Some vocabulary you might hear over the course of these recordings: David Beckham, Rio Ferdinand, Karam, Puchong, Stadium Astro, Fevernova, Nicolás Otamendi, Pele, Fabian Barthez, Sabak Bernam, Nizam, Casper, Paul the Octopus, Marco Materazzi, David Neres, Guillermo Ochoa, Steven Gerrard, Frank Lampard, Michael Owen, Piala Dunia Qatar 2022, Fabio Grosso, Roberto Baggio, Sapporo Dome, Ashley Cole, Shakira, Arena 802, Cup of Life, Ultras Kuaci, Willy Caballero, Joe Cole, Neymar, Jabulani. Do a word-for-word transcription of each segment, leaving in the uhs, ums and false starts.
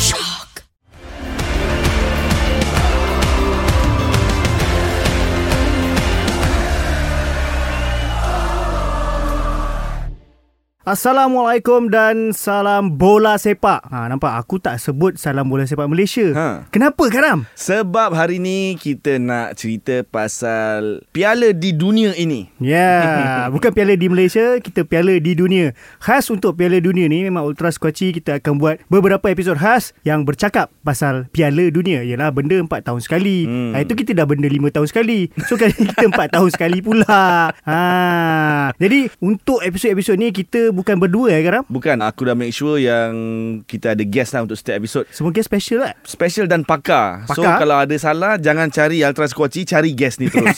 Shock. Assalamualaikum dan salam bola sepak. Ha, nampak aku tak sebut salam bola sepak Malaysia. Ha. Kenapa, Karam? Sebab hari ni kita nak cerita pasal piala di dunia ini. Ya, yeah. Bukan piala di Malaysia, kita piala di dunia. Khas untuk piala dunia ni memang Ultras Kuaci kita akan buat beberapa episod khas yang bercakap pasal piala dunia. Yalah, benda empat tahun sekali. Hmm. Ha, itu kita dah benda lima tahun sekali. So kan kita empat tahun sekali pula. Ha. Jadi untuk episod-episod ni kita bukan berdua ya, Karam? Bukan, aku dah make sure yang kita ada guest lah untuk setiap episod. Semua guest special lah. Special dan pakar. pakar. So kalau ada salah, jangan cari Ultras Kuaci, cari guest ni terus.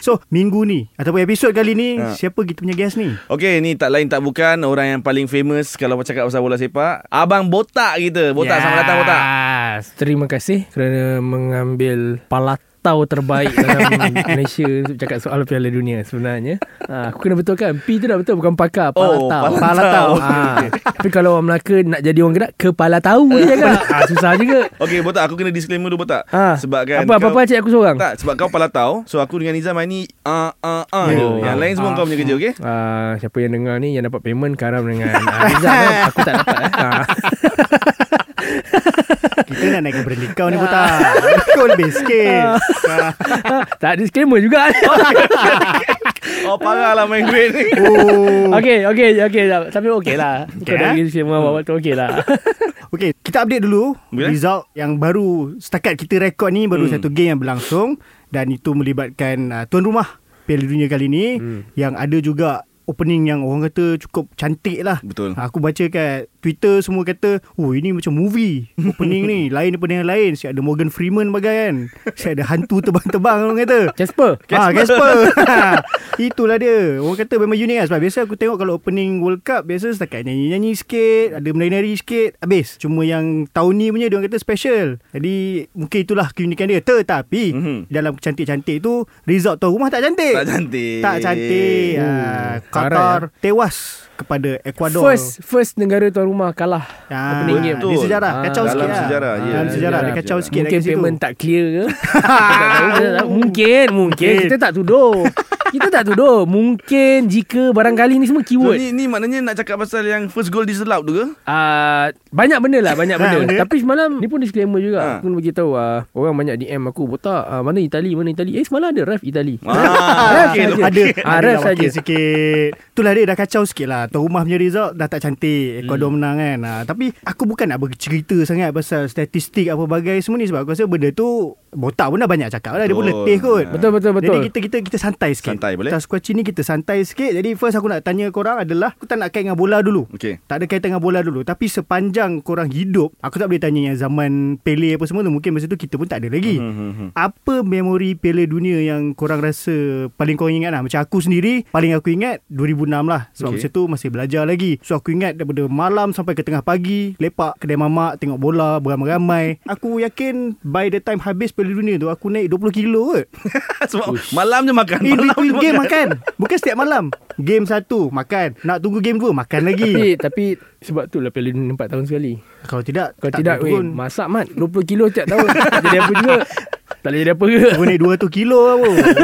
So minggu ni ataupun episod kali ni, ha. siapa kita punya guest ni? Okay, ni tak lain tak bukan orang yang paling famous kalau bercakap pasal bola sepak, Abang Botak kita. Botak, yes. Selamat datang Botak. Terima kasih kerana mengambil palat tahu terbaik dalam Malaysia untuk cakap soal piala dunia sebenarnya. Ha, aku kena betulkan. P tu dah betul, bukan pakar. Palatau. Oh, palatau. Ha. Tapi kalau orang Melaka nak jadi orang Kedah, kepalatau je kan. Ha, susah juga. Okey, Botak, aku kena disclaimer dulu Botak. Ha. Sebab kan apa, apa-apa cik aku seorang. Tak, sebab kau palatau. So aku dengan Nizam hari ni uh, uh, uh, yeah. oh, yang uh, lain semua uh, kau punya uh, kerja, okey? Uh, siapa yang dengar ni yang dapat payment Karam dengan uh, Nizam kan? Aku tak dapat. Ha. Kita nak naikkan brand kau ni Botak. Kau lebih sikit. Tak disclaimer juga. Oh, parah lah main duit ni. Okay, okay, okay. Tapi okay lah. Kau dah disclaimer awal tu okay lah. Okay, kita update dulu result yang baru setakat kita rekod ni. Baru satu game yang berlangsung dan itu melibatkan tuan rumah Piala Dunia kali ni yang ada juga opening yang orang kata cukup cantik lah. Betul. Aku baca kat Twitter semua kata, oh ini macam movie opening ni. Lain daripada yang lain. Siap ada Morgan Freeman bagai kan. Siap ada hantu terbang-terbang orang kata. Casper. Ah, Casper. Itulah dia. Orang kata memang unik lah. Sebab biasa aku tengok kalau opening World Cup, biasa setakat nyanyi-nyanyi sikit, ada menari-nari sikit, habis. Cuma yang tahun ni punya dia orang kata special. Jadi mungkin itulah keunikan dia. Tetapi mm-hmm. dalam cantik-cantik tu, result tuan rumah tak cantik. Tak cantik. Tak cantik. Hmm. Ha, Qatar ya. tewas kepada Ecuador. First first negara tuan rumah kalah ah, opening game. Di sejarah kacau ah, sikit. Dalam sejarah, yeah. dalam sejarah dia kacau sejarah. sikit. Mungkin payment tak clear ke? mungkin mungkin kita tak tuduh. Kita tak tuduh. Mungkin, jika, barangkali ni semua keyword. So, ni, ni maknanya nak cakap pasal yang first goal disallowed tu ke? Uh, banyak benda lah. Banyak benda. Tapi semalam ni pun disclaimer juga. Ha. Aku nak beritahu uh, orang banyak D M aku, Botak, uh, mana Itali, mana Itali. Eh, semalam ada ref Itali. Ah, ref okay, saja. Ada. Ah, ref saja. Okey sikit. Itulah dia dah kacau sikit lah. Tuan rumah punya result dah tak cantik. Ecuador hmm. menang kan. Ha, tapi aku bukan nak bercerita sangat pasal statistik apa bagai semua ni. Sebab aku rasa benda tu Botak pun dah banyak cakap lah. Dia pun letih kot. Betul, betul, betul. Jadi kita kita kita santai sikit. Ultras Kuaci ni kita santai sikit. Jadi first aku nak tanya korang adalah, aku tak nak kait dengan bola dulu, okay. Tak ada kaitan dengan bola dulu. Tapi sepanjang korang hidup, aku tak boleh tanya yang zaman Pele apa semua tu. Mungkin masa tu kita pun tak ada lagi. mm-hmm. Apa memori Pele dunia yang korang rasa paling korang ingat lah? Macam aku sendiri, paling aku ingat dua ribu enam lah. Sebab okay. masa tu masih belajar lagi. So aku ingat daripada malam sampai ke tengah pagi, lepak kedai mamak, tengok bola beramai-ramai. Aku yakin by the time habis Pele dunia tu, aku naik dua puluh kilo kot. Sebab Ush. malam je makan. Malam je game makan. Bukan setiap malam. Game satu makan, nak tunggu game dua makan lagi. Tapi tapi sebab tu lah Piala Dunia empat tahun sekali. Kalau tidak, kalau tak tidak weh, masak mat dua puluh kilo setiap tahun. Tak jadi apa juga. Tak boleh jadi apa ke. Aku naik dua ratus kilo lah.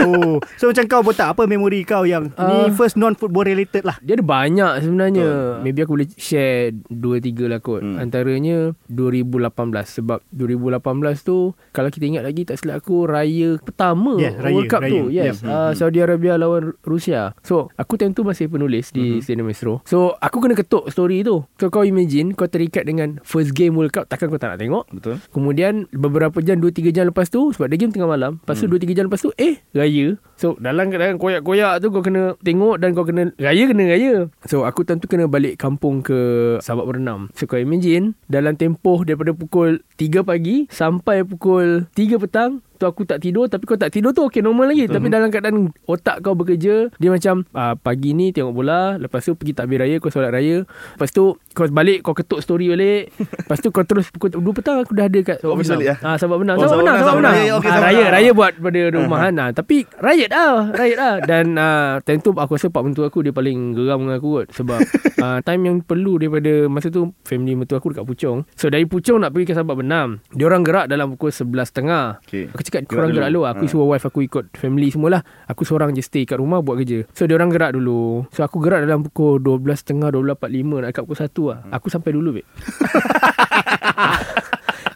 Oh. So macam kau Botak, apa memori kau yang uh, ni first non-football related lah? Dia ada banyak sebenarnya. uh. Maybe aku boleh share dua tiga lah kot. hmm. Antaranya dua ribu lapan belas. Sebab dua ribu lapan belas tu, kalau kita ingat lagi, tak silap aku raya pertama, yeah, raya, World Cup raya. tu yes. yeah. uh, Saudi Arabia lawan Rusia. So aku time tu masih penulis di mm-hmm. Stadium Astro. So aku kena ketuk story tu. So kau imagine, kau terikat dengan first game World Cup, takkan kau tak nak tengok. Betul. Kemudian beberapa jam, dua tiga jam lepas tu, sebab ada game tengah malam. Lepas tu hmm. dua tiga jam lepas tu, eh raya. So dalam keadaan koyak-koyak tu, kau kena tengok dan kau kena raya, kena raya. So aku tentu kena balik kampung ke Sabak Bernam. So kau imagine, dalam tempoh daripada pukul tiga pagi sampai pukul tiga petang, waktu aku tak tidur, tapi kau tak tidur tu okey, normal lagi. Mm-hmm. Tapi dalam keadaan otak kau bekerja, dia macam uh, pagi ni tengok bola, lepas tu pergi takbir raya, kau solat raya, lepas tu kau balik, kau ketuk story balik, lepas tu kau terus pukul dua petang aku dah ada kat Sabak Bernam. Ah, Sabak Bernam. Sabak Bernam, Sabak Bernam. Raya, raya buat pada rumah uh-huh. nah. Tapi riot ah, riot ah. Dan uh, time tu aku rasa pak mentua aku dia paling geram dengan aku kot, sebab uh, time yang perlu daripada masa tu family mentua aku dekat Puchong. So dari Puchong nak pergi ke Sabak Bernam, dia orang gerak dalam pukul sebelas tiga puluh. Okay. Aku cakap dia orang gerak dulu, aku ha. suruh wife aku ikut family semualah. Aku seorang je stay kat rumah buat kerja. So dia orang gerak dulu. So aku gerak dalam pukul dua belas tiga puluh, dua belas empat puluh lima nak dekat pukul satu ah. Hmm. Aku sampai dulu, babe.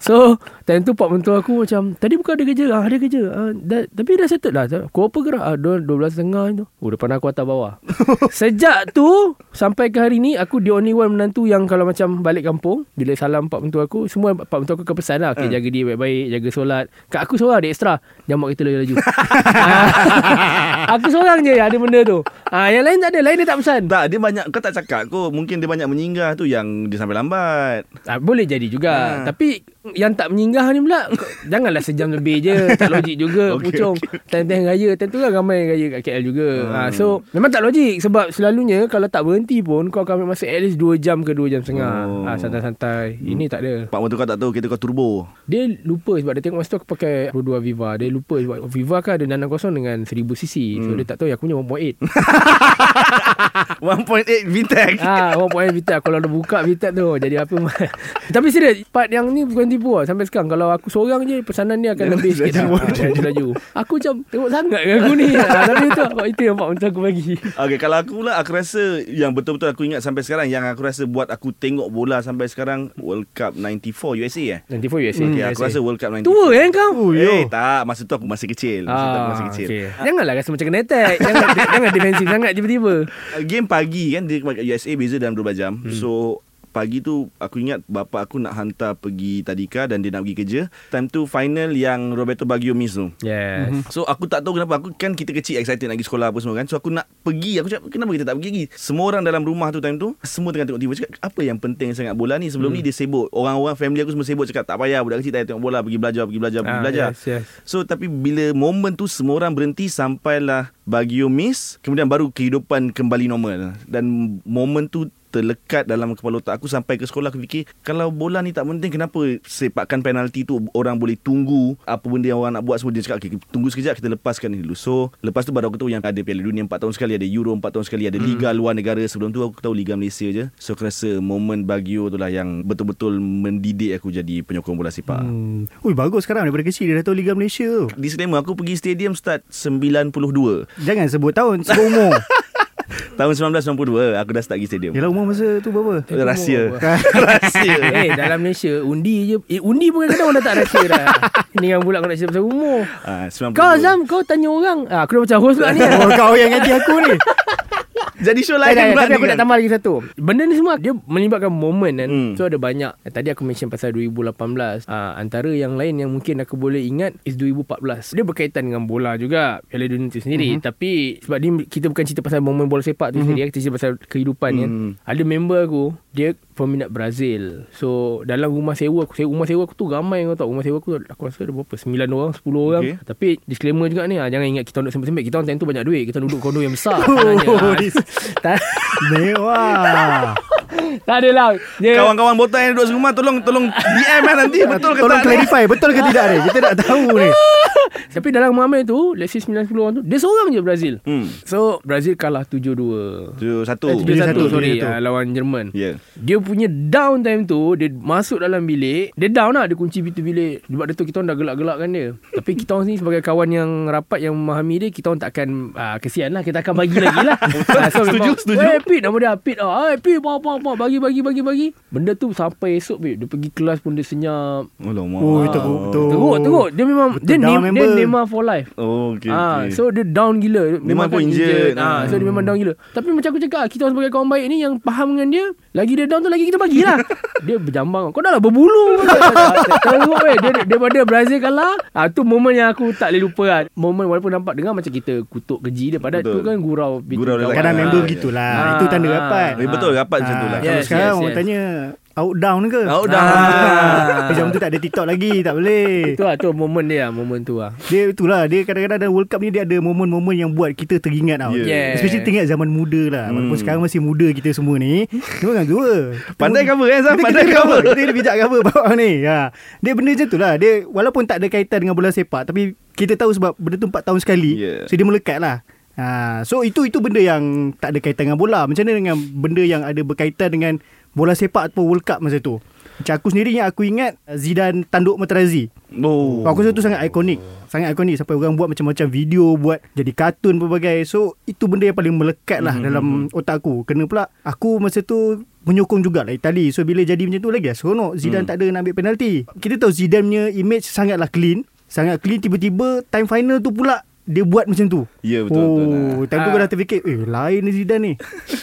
So time tu pak mentua aku macam, tadi bukan ada kerja, ah, ada kerja ah, dah, tapi dah settle lah. Kau apa gerak ah, dua belas tiga puluh tu. Oh, depan aku atas bawah. Sejak tu sampai ke hari ni, aku the only one menantu yang kalau macam balik kampung, bila salam pak mentua aku, semua pak mentua aku akan pesan lah, okay, hmm. jaga dia baik-baik, jaga solat. Kat aku seorang ada extra, jamak kita laju-laju. Aku seorang je ada benda tu. Ah, yang lain tak ada, lain dia tak pesan. Tak, dia banyak, kau tak cakap kau, mungkin dia banyak menyinggah tu yang dia sampai lambat. Ah, boleh jadi juga. Hmm. Tapi yang tak menyinggah ni pula, janganlah sejam lebih je, tak logik juga. Okay, Puchong okay. Tentang raya, tentu lah ramai raya kat K L juga. hmm. ha, So memang tak logik, sebab selalunya kalau tak berhenti pun kau akan ambil masa at least dua jam ke dua jam setengah. oh. ha, Santai-santai. hmm. Ini tak ada. Pak Matu kau tak tahu kita kau turbo. Dia lupa sebab dia tengok masa tu aku pakai dua Viva. Dia lupa sebab Viva kan ada enam kosong dengan seribu cc. So hmm. dia tak tahu aku punya satu koma lapan. satu koma lapan V T E C. Ah, satu koma lapan V T E C. Kalau dah buka V T E C tu jadi apa. Tapi serius, part yang ni bukan tipu lah. Sampai sekarang kalau aku seorang je, pesanan ni akan lebih sikit lah. Laju-laju. Aku macam tengok sangat kan aku ni. Tapi tu itu yang Pak Menteri aku bagi. Okay, kalau aku pula, aku rasa yang betul-betul aku ingat sampai sekarang, yang aku rasa buat aku tengok bola sampai sekarang, World Cup sembilan puluh empat U S A eh. sembilan puluh empat U S A. Okay, aku rasa World Cup sembilan puluh empat. Tua kan kau? Eh tak, masa tu aku masih kecil. Masa tu aku masih kecil. Janganlah rasa macam kena attack. Jangan defensif sangat tiba-tiba. Game pagi kan, dia U S A beza dalam dua belas jam. So pagi tu aku ingat bapa aku nak hantar pergi tadika dan dia nak pergi kerja. Time tu final yang Roberto Baggio miss tu. Yes. Mm-hmm. So aku tak tahu kenapa, aku kan kita kecil excited nak pergi sekolah apa semua kan. So aku nak pergi, aku cakap kenapa kita tak pergi lagi. Semua orang dalam rumah tu time tu semua tengah tengok T V, cakap apa yang penting sangat bola ni. Sebelum mm. ni dia sibuk, orang-orang family aku semua sibuk, cakap tak payah budak kecil tak payah tengok bola, pergi belajar, pergi belajar, pergi ah, belajar. Yes, yes. So tapi bila momen tu semua orang berhenti sampailah Baggio miss, kemudian baru kehidupan kembali normal. Dan momen tu terlekat dalam kepala otak aku sampai ke sekolah. Aku fikir kalau bola ni tak penting, kenapa sepakkan penalti tu orang boleh tunggu, apa benda yang orang nak buat semua. Dia cakap okay, tunggu sekejap, kita lepaskan ni dulu. So lepas tu baru aku tahu yang ada Piala Dunia empat tahun sekali, ada Euro empat tahun sekali, ada Liga hmm. luar negara. Sebelum tu aku tahu Liga Malaysia je. So aku rasa momen Baggio tu lah yang betul-betul mendidik aku jadi penyokong bola sepak. hmm. Ui, bagus sekarang daripada kecil dia dah tahu Liga Malaysia tu. Disclaimer, aku pergi stadium start sembilan puluh dua. Jangan sebut tahun, sebut umur. Tahun sembilan belas sembilan puluh dua aku dah start pergi stadium. Yalah, umur masa tu berapa? Eh, rahsia. Rahsia. Eh, hey, dalam Malaysia undi je. Eh, undi pun kadang-kadang orang dah tak rahsia dah. Ini yang pula kau nak cerita pasal umur. Ah, sembilan puluh dua. Kau Zam, kau tanya orang. Ah, aku dah macam host pula ni. Oh, kau yang ganti aku ni. Jadi show lain eh, pula. Tapi aku nak tambah lagi satu. Benda ni semua dia melibatkan momen kan. Mm. So ada banyak. Tadi aku mention pasal dua ribu lapan belas. Uh, antara yang lain yang mungkin aku boleh ingat is dua ribu empat belas. Dia berkaitan dengan bola juga, Piala Dunia tu sendiri. Mm-hmm. Tapi sebab ni kita bukan cerita pasal momen bola sepak tu mm-hmm. sendiri, kita cerita pasal kehidupan mm. kan. Ada member aku, dia peminat Brazil. So dalam rumah sewa aku, rumah sewa aku tu ramai kau tahu. Rumah sewa aku aku rasa ada berapa, sembilan orang, sepuluh orang. Okay. Tapi disclaimer juga ni, ha, jangan ingat kita duduk sempit-sempit. Kita orang time tu banyak duit, kita duduk kondo yang besar. Tak. Mewah. Tak ada lah. Yeah. Kawan-kawan botak yang duduk rumah, tolong tolong D M lah nanti. Betul ke tolong tak? Tolong clarify ni? Betul ke tidak ni? Kita tak tahu ni. Tapi dalam ramai tu, let's say sembilan puluh orang tu, dia seorang je Brazil. Hmm. So Brazil kalah tujuh dua. tujuh satu. Eh, tujuh satu, tujuh satu sorry, uh, lawan Jerman. Yeah. Dia punya down time tu, dia masuk dalam bilik, dia down lah, dia kunci pintu bilik. Sebab dia tu kita orang dah gelak-gelakkan dia. Tapi kita orang ni sebagai kawan yang rapat yang memahami dia, kita orang takkan uh, kesian lah, kita akan bagi lagi lah. uh, so, setuju, memang, setuju. Eh, Pete nama dia, Pete. Eh, Pete, apa-apa. Bagi, bagi, bagi, bagi. Benda tu sampai esok, babe, dia pergi kelas pun dia senyap. Alamak. Oh, teruk, teruk. Teruk, teruk. Dia memang, betul, dia name, dia Neymar for life. Oh, okay, ha, okay. So, dia down gila. Neymar pun injured. Ha, so, dia memang down gila. Tapi macam aku cakap, kita sebagai kawan baik ni yang faham dengan dia, lagi dia down tu, lagi kita bagilah. Dia berjambang. Kau dah lah berbulu. Teruk, eh. Dia, daripada Brazil kalah. Ha, tu momen yang aku tak boleh lupa kan. Momen walaupun nampak dengar macam kita kutuk keji dia. Padahal betul. Tu kan gurau. Gurau. Kadang-kadang member begitulah. Itu tanda rapat. Betul, rapat je. macam tu lah. Kalau yes, sekarang yes, orang yes. tanya out down ke? Out down. Ah. Macam tu tak ada TikTok lagi, tak boleh. Itu lah tu momen dia, momen tu lah. Dia itulah, dia kadang-kadang ada World Cup ni dia ada momen-momen yang buat kita teringat tau. Yeah. Yeah. Especially teringat zaman muda lah. Hmm. Walaupun sekarang masih muda kita semua ni. Cuma kan tua. Pandai cover eh Sam, pandai cover. Kita bijak cover bawah ni. Ha. Dia benda macam tu lah. Dia walaupun tak ada kaitan dengan bola sepak tapi kita tahu sebab benda tu empat tahun sekali. Yeah. So dia melekat lah. Ha, so itu itu benda yang tak ada kaitan dengan bola. Macam mana dengan benda yang ada berkaitan dengan bola sepak atau World Cup masa tu? Macam aku sendiri yang aku ingat Zidane tanduk Materazzi. Oh. Aku rasa tu sangat ikonik. Sangat ikonik sampai orang buat macam-macam video, buat jadi kartun pelbagai. So itu benda yang paling melekat lah mm-hmm. dalam otak aku. Kena pula aku masa tu menyokong jugalah Itali. So bila jadi macam tu lagi seronok. Zidane mm. tak ada nak ambil penalti. Kita tahu Zidane punya image sangatlah clean. Sangat clean, tiba-tiba time final tu pula dia buat macam tu. Ya yeah, betul oh, betul. Oh, time ha. tu kau dah terfikir, eh lain ni Zidane ni.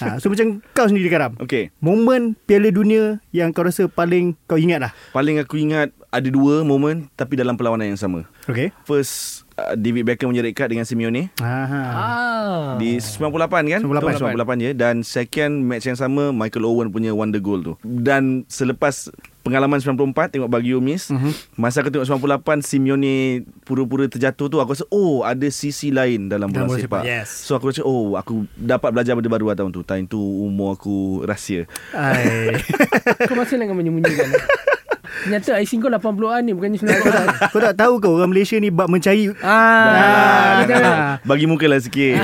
ha, so macam kau sendiri Karam. Okey. Momen Piala Dunia yang kau rasa paling kau ingat lah. Paling aku ingat ada dua momen tapi dalam perlawanan yang sama. Okey. First uh, David Beckham punya red card dengan Simeone. Aha. Ah. Di sembilan puluh lapan kan? sembilan puluh lapan sembilan puluh lapan ya, dan second match yang sama Michael Owen punya wonder goal tu. Dan selepas pengalaman sembilan puluh empat tengok Baggio miss. Uh-huh. Masa aku tengok sembilan puluh lapan Simeone pura-pura terjatuh tu, aku rasa oh ada sisi lain dalam bola sepak. Yes. So aku rasa oh aku dapat belajar benda baru tahun tu. Time tu umur aku rahsia. Kau masih nak menyembunyikan. Ternyata icing kau lapan puluhan ni bukannya sembilan puluhan. Kau tak, kau tak tahu ke orang Malaysia ni bab mencari. Ah, ah bagi mukalah sikit.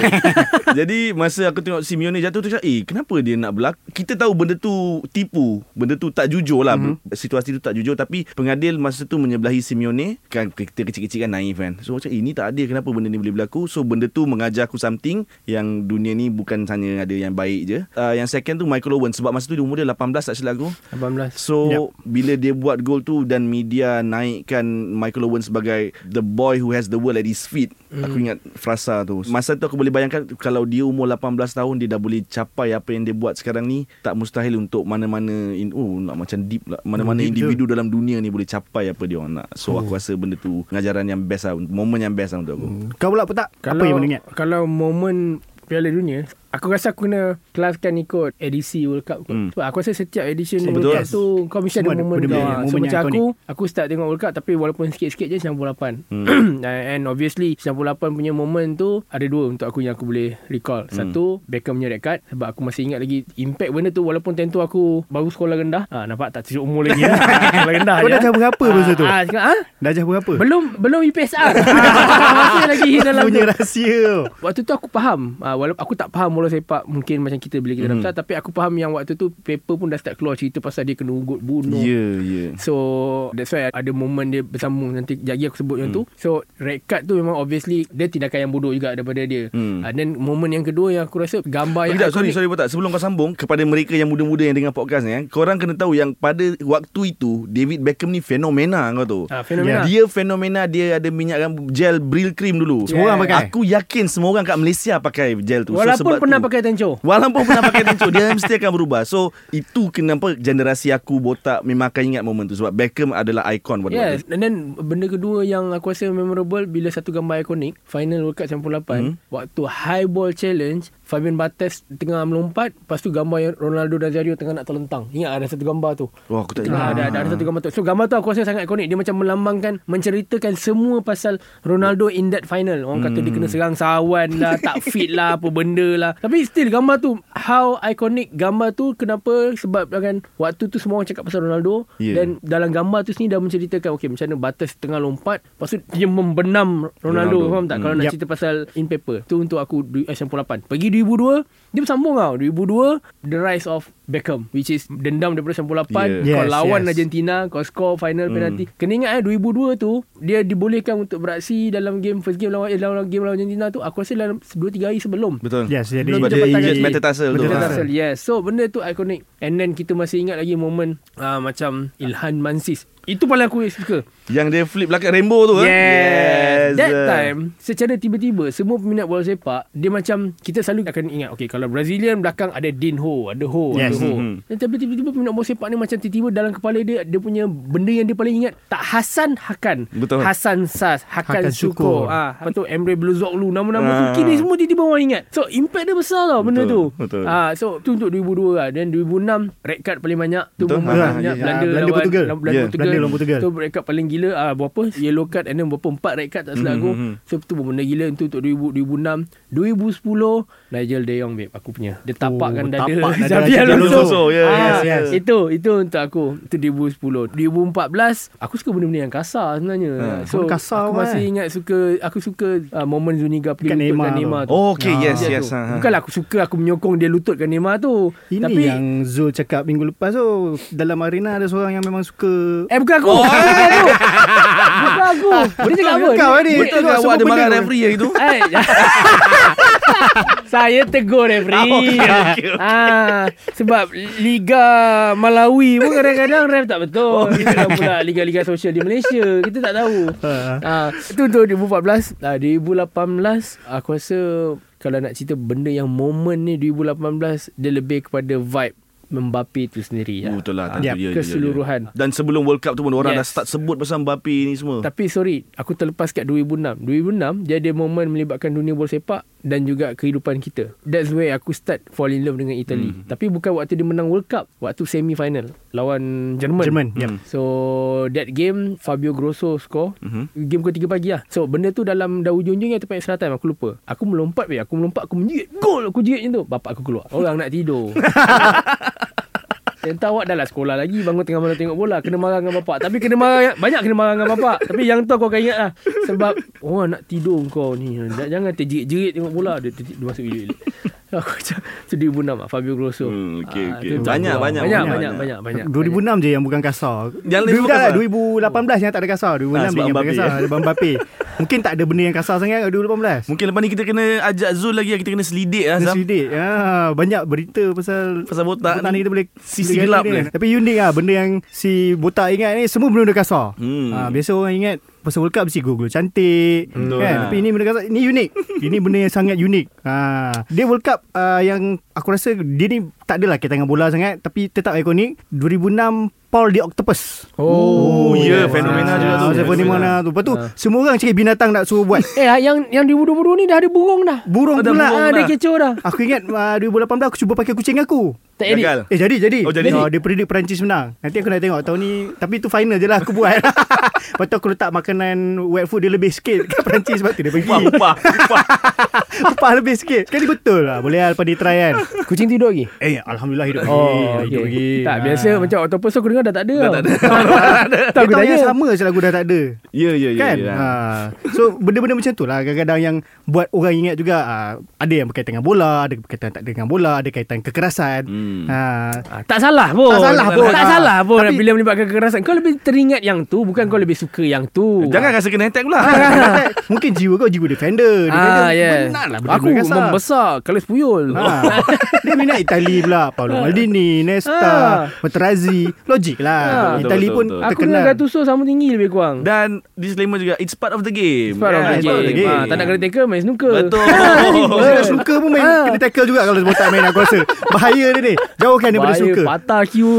Jadi masa aku tengok Simeone jatuh tu, eh kenapa dia nak berlaku? Kita tahu benda tu tipu, benda tu tak jujur lah. Mm-hmm. Situasi tu tak jujur tapi pengadil masa tu menyebelahi Simeone. Kan kita kecil-kecil kan naif kan. So macam eh ni tak adil, kenapa benda ni boleh berlaku? So benda tu mengajar aku something yang dunia ni bukan hanya ada yang baik je. Uh, yang second tu Michael Owen sebab masa tu dia umur dia lapan belas tak silap aku. lapan belas So yep. bila dia buat gol tu dan media naikkan Michael Owen sebagai the boy who has the world at his feet. Mm. Aku ingat frasa tu. Masa tu aku boleh bayangkan kalau dia umur lapan belas tahun dia dah boleh capai apa yang dia buat sekarang ni, tak mustahil untuk mana-mana in, oh nak macam deep lah, mana-mana oh, deep individu tu dalam dunia ni boleh capai apa dia orang nak. So oh. aku rasa benda tu pengajaran yang best lah, momen yang best lah untuk aku. Mm. Kau pula Petak, apa yang mengingat? Kalau momen Piala Dunia, aku rasa aku kena kelaskan ikut edisi World Cup. Hmm. Sebab aku rasa setiap edition so, World Cup tu kau mesti ada momen dia. So macam aku, aku start tengok World Cup tapi walaupun sikit-sikit je sembilan puluh lapan. Hmm. And obviously sembilan puluh lapan punya momen tu ada dua untuk aku yang aku boleh recall. Satu, Beckham punya red card sebab aku masih ingat lagi impact benda tu walaupun time tu aku baru sekolah rendah. Ah ha, nampak tak tunjuk umur lagi. Sekolah rendah je. Kau dah jah berapa masa tu? Ah, ha? Dah jah berapa? Belum belum I P S R. Masih lagi dalam punya rahsia. Waktu tu aku faham. Ha, walaupun aku tak faham bola sepak mungkin macam kita bila kita mm. daftar, tapi aku faham yang waktu tu paper pun dah start keluar cerita pasal dia kena ugut bunuh. Yeah, yeah. So that's why ada momen dia bersambung nanti jagi aku sebut mm. yang tu. So red card tu memang obviously dia tindakan yang bodoh juga daripada dia. Dan mm. uh, momen yang kedua yang aku rasa gambar yang tak, sorry sorry tak sebelum kau sambung kepada mereka yang muda-muda yang dengar podcast ni eh, korang kena tahu yang pada waktu itu David Beckham ni fenomena kau tu. Ha, fenomena. Yeah. Dia fenomena, dia ada minyak gel Bril Cream dulu. Semua yeah. orang pakai. Aku yakin semua orang kat Malaysia pakai gel tu. Walaupun so, pernah pakai tenco. Walaupun pernah pakai tenco dia mesti akan berubah. So itu kenapa generasi aku botak memang akan ingat momen tu sebab Beckham adalah ikon pada yes. waktu. And then benda kedua yang aku rasa memorable bila satu gambar ikonik final World Cup sembilan puluh lapan hmm. waktu high ball challenge Fabian Barthez tengah melompat, lepas tu gambar yang Ronaldo Nazario tengah nak terlentang. Ingat ada satu gambar tu. Wah, aku tak ingat. Ada, ada ada satu gambar tu. So gambar tu aku rasa sangat ikonik. Dia macam melambangkan, menceritakan semua pasal Ronaldo in that final. Orang hmm. kata dia kena serang sawan lah, tak fit lah, apa benda lah. Tapi still gambar tu, how ikonik gambar tu. Kenapa? Sebab kan waktu tu semua orang cakap pasal Ronaldo yeah. dan dalam gambar tu sini dah menceritakan okey macam mana Barthez tengah lompat, lepas tu dia membenam Ronaldo. Ronaldo. Faham tak? Hmm. Kalau nak yep. cerita pasal in paper. Tu untuk aku sembilan puluh lapan. Pergi dua ribu dua dia bersambung tau. Dua ribu dua the rise of Beckham, which is dendam daripada sembilan puluh lapan yeah. Kau yes, lawan yes. Argentina, kau score final mm. penalty. Kena ingat eh dua ribu dua tu dia dibolehkan untuk beraksi dalam game first game lawan eh, lawan game lawan Argentina tu aku rasa dalam dua tiga hari sebelum. Betul. Yes, jadi injured metatarsal tu. Metatarsal. Yes. So benda tu iconic. And then kita masih ingat lagi momen uh, macam Ilhan Mansis Itu paling aku suka. Yang dia flip belakang rainbow tu. Yes, yes. That time secara tiba-tiba semua peminat bola sepak, dia macam, kita selalu akan ingat, okay, kalau Brazilian belakang ada Dinho, ada Ho, yes, ada Ho. Mm-hmm. Tapi tiba-tiba peminat bola sepak ni macam tiba-tiba dalam kepala dia, dia punya benda yang dia paling ingat, tak Hasan Hakan, betul. Hasan Sas, Hakan, Hakan Şükür, ah, ha, lepas tu Emre Belözoğlu, nama-nama tu kini semua tiba-tiba orang ingat. So impact dia besar tau, benda tu. Betul. Ah, ha, so tu untuk dua ribu dua lah. Dan dua ribu enam red card paling banyak tu, betul, memang ha, banyak, yeah, Belanda, Belanda lawan Portugal. Lawan, yeah, Portugal. Belanda lawan Portugal. So red card paling gila, ah, berapa yellow card and then berapa, empat red card tak silap aku. Mm-hmm. So tu benda gila tu untuk dua ribu enam. dua ribu sepuluh Nigel De Jong, babe, aku punya. Dia tapakkan oh, dada Xabi Alonso. Yes, yes. Itu itu untuk aku. Itu dua ribu sepuluh. dua ribu empat belas aku suka benda-benda yang kasar sebenarnya. Hmm. So kasar, aku masih eh. ingat suka, aku suka uh, momen Zuniga play lututkan Neymar, Neymar tu. Oh, okay, yes, ah, yes. Ha. Bukanlah aku suka, aku menyokong dia lututkan Neymar tu. Ini tapi yang Zul cakap minggu lepas tu, dalam arena ada seorang yang memang suka. Eh, bukan aku. Oh, bukan aku. Bukan aku. Boleh cakap apa? Kau ni. Betul ke awak ada marah referee yang itu? Eh. Saya tegur referee. Oh, okay, okay, okay. Ah, sebab Liga Malawi pun kadang-kadang ref tak betul. Oh, kita pula Liga-Liga Sosial di Malaysia, kita tak tahu. Ah, itu tu dua ribu empat belas. Ah, dua ribu lapan belas aku rasa kalau nak cerita benda yang momen ni, dua ribu lapan belas dia lebih kepada vibe Mbappe tu sendiri. Betul lah, lah. Yep. Dia, keseluruhan dia, dia. Dan sebelum World Cup tu pun orang yes. dah start sebut pasal Mbappe ni semua. Tapi sorry, aku terlepas kat dua ribu enam. dua ribu enam dia ada momen melibatkan dunia bola sepak dan juga kehidupan kita. That's where aku start fall in love dengan Italy. Hmm. Tapi bukan waktu dia menang World Cup, waktu semi final lawan Jerman. Jerman. Yep. So that game Fabio Grosso score. Mm-hmm. Game ke tiga pagi lah. So benda tu dalam dah ujung-ujung yang tempat extra time, aku lupa. Aku melompat weh, aku melompat, aku menjerit gol, aku jerit macam tu. Bapak aku keluar. Orang nak tidur. Entah awak dah lah sekolah lagi, bangun tengah malam tengok bola, kena marah dengan bapak. Tapi kena marah, banyak kena marah dengan bapak. Tapi yang tu aku akan ingat lah, sebab orang oh, nak tidur kau ni, jangan terjerit-jerit tengok bola. Dia, dia masuk bilik-bilik. Aku macam tu dua ribu enam Fabio Grosso. Hmm, okay, okay. Ah, banyak, banyak, banyak, banyak, banyak, banyak, banyak. dua ribu enam banyak je yang bukan kasar. Yang dua ribu lapan belas yang tak ada kasar, dua ribu enam ha, yang Mbappe kasar, ada Mbappe. Mungkin tak ada benda yang kasar sangat dua ribu lapan belas. Mungkin lepas ni kita kena ajak Zul lagi, kita kena selidik lah, Zam. Selidik. Ah, banyak berita pasal pasal botak. Botak ni kita boleh sisi gelap ni. Tapi unik ah, benda yang si botak ingat ni semua benda kasar. Hmm. Ah, biasa orang ingat pasal World Cup mesti gol-gol cantik, betul, kan? Ha. Tapi ini benda kasar, ini unik. Ini benda yang sangat unik. Ha. Dia World Cup uh, yang aku rasa dia ni tak adalah kaitan dengan bola sangat, tapi tetap ikonik. dua ribu enam Paul the Octopus. Oh, oh ya, yeah, fenomena juga tu. Fenomena tu. Lepas tu ha. semua orang cakap binatang nak suruh buat. Eh, yang yang dua ribu dua puluh ni dah ada burung dah. Burung pula, ah, ada kecoh dah. Aku ingat uh, dua ribu lapan belas aku cuba pakai kucing aku. Tak edit. Eh, jadi jadi. Oh, jadi. Oh, dia predict Perancis menang. Nanti aku nak tengok tahun ni, tapi tu final je lah aku buat. Lepas tu aku letak makanan wet food dia lebih sikit kat Perancis, sebab tu dia pergi. Upah, upah. Upah lebih sikit. Sekali betul lah. Boleh lah lepas dia try kan. Kucing tidur lagi? Eh, alhamdulillah hidup lagi. Oh, hidup lagi. Okay. Tak, ha. biasa macam octopus aku dengar dah tak ada. Dah tak ada. Tak aku tanya sama je lagu dah tak ada. Ya, ya, ya. Kan? Yeah. Ha. So, benda-benda macam tu lah. Kadang-kadang yang buat orang ingat juga. Ha, ada yang berkaitan dengan bola, ada berkaitan tak dengan bola, ada kaitan kekerasan. Hmm. Ha. Tak salah pun Tak salah pun Tak salah pun ha. Bila melibatkan kekerasan, kau lebih teringat yang tu, bukan kau lebih suka yang tu. Jangan rasa kena attack pula. Mungkin jiwa kau jiwa defender, defender. Ha, yes. Benarlah aku membesar kalau sepuyul ha. Dia minat Itali pula, Paolo Maldini, Nesta, ha. Materazzi. Logik lah ha. Itali pun betul, betul, betul. terkenal. Aku dengan Gattuso sama tinggi lebih kurang. Dan disclaimer juga, it's part of the game. It's part yeah, of the game, of the game. Ha. Tak nak kena tackle, main snooker. Betul. Snooker pun main ha. kena tackle juga. Kalau botak main, aku rasa bahaya dia ni. Jauhkan daripada bahaya, suka patah kiu.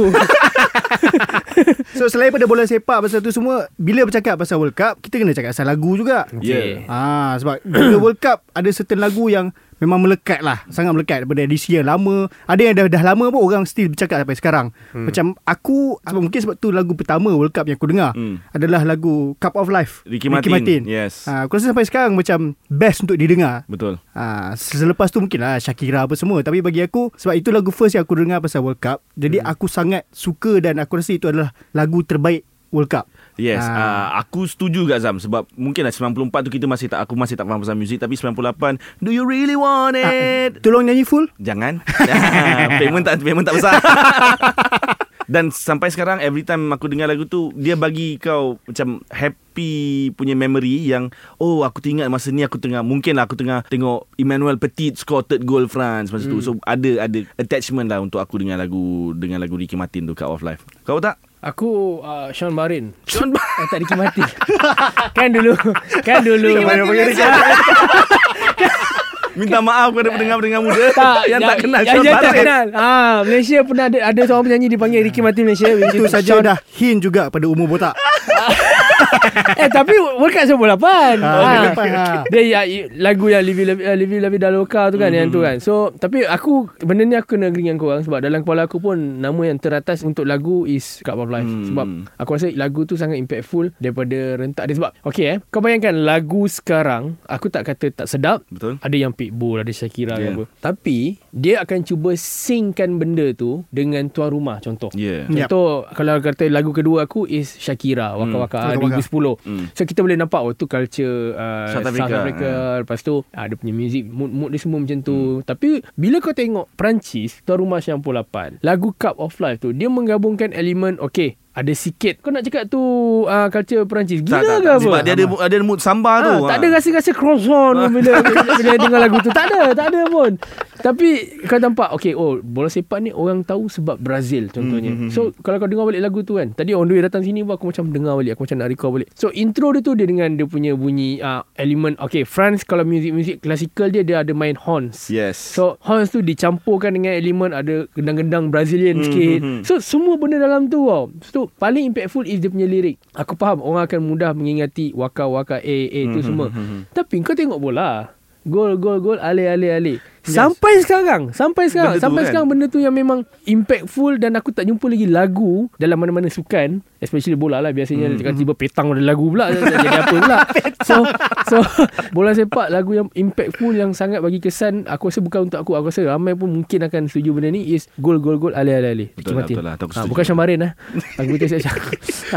So selain pada bola sepak, pasal tu semua, bila bercakap pasal World Cup, kita kena cakap pasal lagu juga. okay. yeah. ha, Sebab bila World Cup ada certain lagu yang memang melekat lah, sangat melekat daripada edisi yang lama. Ada yang dah, dah lama pun orang still bercakap sampai sekarang. hmm. Macam aku sebab, mungkin sebab tu lagu pertama World Cup yang aku dengar hmm. adalah lagu Cup of Life, Ricky Martin, Ricky Martin. Yes. ha, Aku rasa sampai sekarang macam best untuk didengar. Betul. ha, Selepas tu mungkin lah Shakira apa semua. Tapi bagi aku, sebab itu lagu first yang aku dengar pasal World Cup. Jadi hmm. aku sangat suka dan aku rasa itu adalah lagu terbaik World Cup. Yes, ha. uh, aku setuju juga Zam. Sebab mungkinlah sembilan puluh empat tu kita masih tak, aku masih tak faham pasal muzik. Tapi sembilan puluh lapan, do you really want it? Ha. Tolong nyanyi full. Jangan. Payment tak, payment tak besar. Dan sampai sekarang every time aku dengar lagu tu, dia bagi kau macam happy punya memory yang oh aku teringat masa ni aku tengah, mungkinlah aku tengah tengok Emmanuel Petit score third goal France masa hmm. tu. So ada ada attachment lah untuk aku dengan lagu dengan lagu Ricky Martin tu, Cup of Life. Kau tak? Aku uh, Sean Marin. Sean Marin. Eh, tak, Ricky Martin. Kan dulu. Kan dulu. Minta maaf kepada pendengar-pendengar muda tak, yang, yang tak kenal Sean Marin. Yang tak kenal. Ha, Malaysia pernah ada, ada seorang penyanyi dipanggil Ricky Martin Malaysia. Itu saja dah hint juga pada umur botak. Eh, tapi World Cup semua lapan. Ha, ha. Ha. Dia ya, lagu yang Livi Livi Livi Daloka tu kan, mm-hmm. yang tu kan. So tapi aku benda ni aku kena agree dengan korang sebab dalam kepala aku pun nama yang teratas untuk lagu is Cup of Life. Mm. Sebab aku rasa lagu tu sangat impactful daripada rentak dia sebab okey eh kau bayangkan lagu sekarang aku tak kata tak sedap. Betul. Ada yang Pitbull, ada Shakira yeah. apa. Tapi dia akan cuba singkan benda tu dengan tuan rumah contoh. Yeah. Contoh yep. kalau kata lagu kedua aku is Shakira Waka mm. Waka dua ribu sepuluh mm. So kita boleh nampak oh tu culture uh, South Africa, South Africa. Yeah. Lepas tu ada ah, punya music mood, mood dia semua macam tu mm. Tapi bila kau tengok Perancis tuan rumah sembilan puluh lapan lagu Cup of Life tu dia menggabungkan elemen okay ada sikit. Kau nak cakap tu uh, culture Perancis. Gila tak, tak, ke tak, apa? Sebab dia ada, ada mood samba ha, tu. Tak ha. ada rasa-rasa croissant bila, bila, bila dengar lagu tu. Tak ada. Tak ada pun. Tapi kau nampak. Okay. Oh. Bola sepak ni orang tahu sebab Brazil contohnya. Mm-hmm. So kalau kau dengar balik lagu tu kan. Tadi on the way datang sini pun aku macam dengar balik. Aku macam nak recall balik. So intro dia tu dia dengan dia punya bunyi uh, elemen. Okay. France kalau music-music klasikal dia. Dia ada main horns. Yes. So horns tu dicampurkan dengan elemen. Ada gendang-gendang Brazilian mm-hmm. sikit. So semua benda dalam tu wow. So paling impactful is dia punya lirik. Aku faham orang akan mudah mengingati Waka Waka A A tu mm-hmm. semua. Tapi kau tengok bola. Gol gol gol ale ale ale. Yes. Sampai sekarang, sampai sekarang, benda sampai sekarang kan? Benda tu yang memang impactful dan aku tak jumpa lagi lagu dalam mana-mana sukan, especially bola lah biasanya mm. tiba-tiba petang ada lagu pula jadi apa pula. So so bola sepak lagu yang impactful yang sangat bagi kesan aku rasa bukan untuk aku, aku rasa ramai pun mungkin akan setuju benda ni is gol gol gol ale ale ale. Betul lah, betul lah, aku ha, bukan Syambarin lah. Aku betul saya.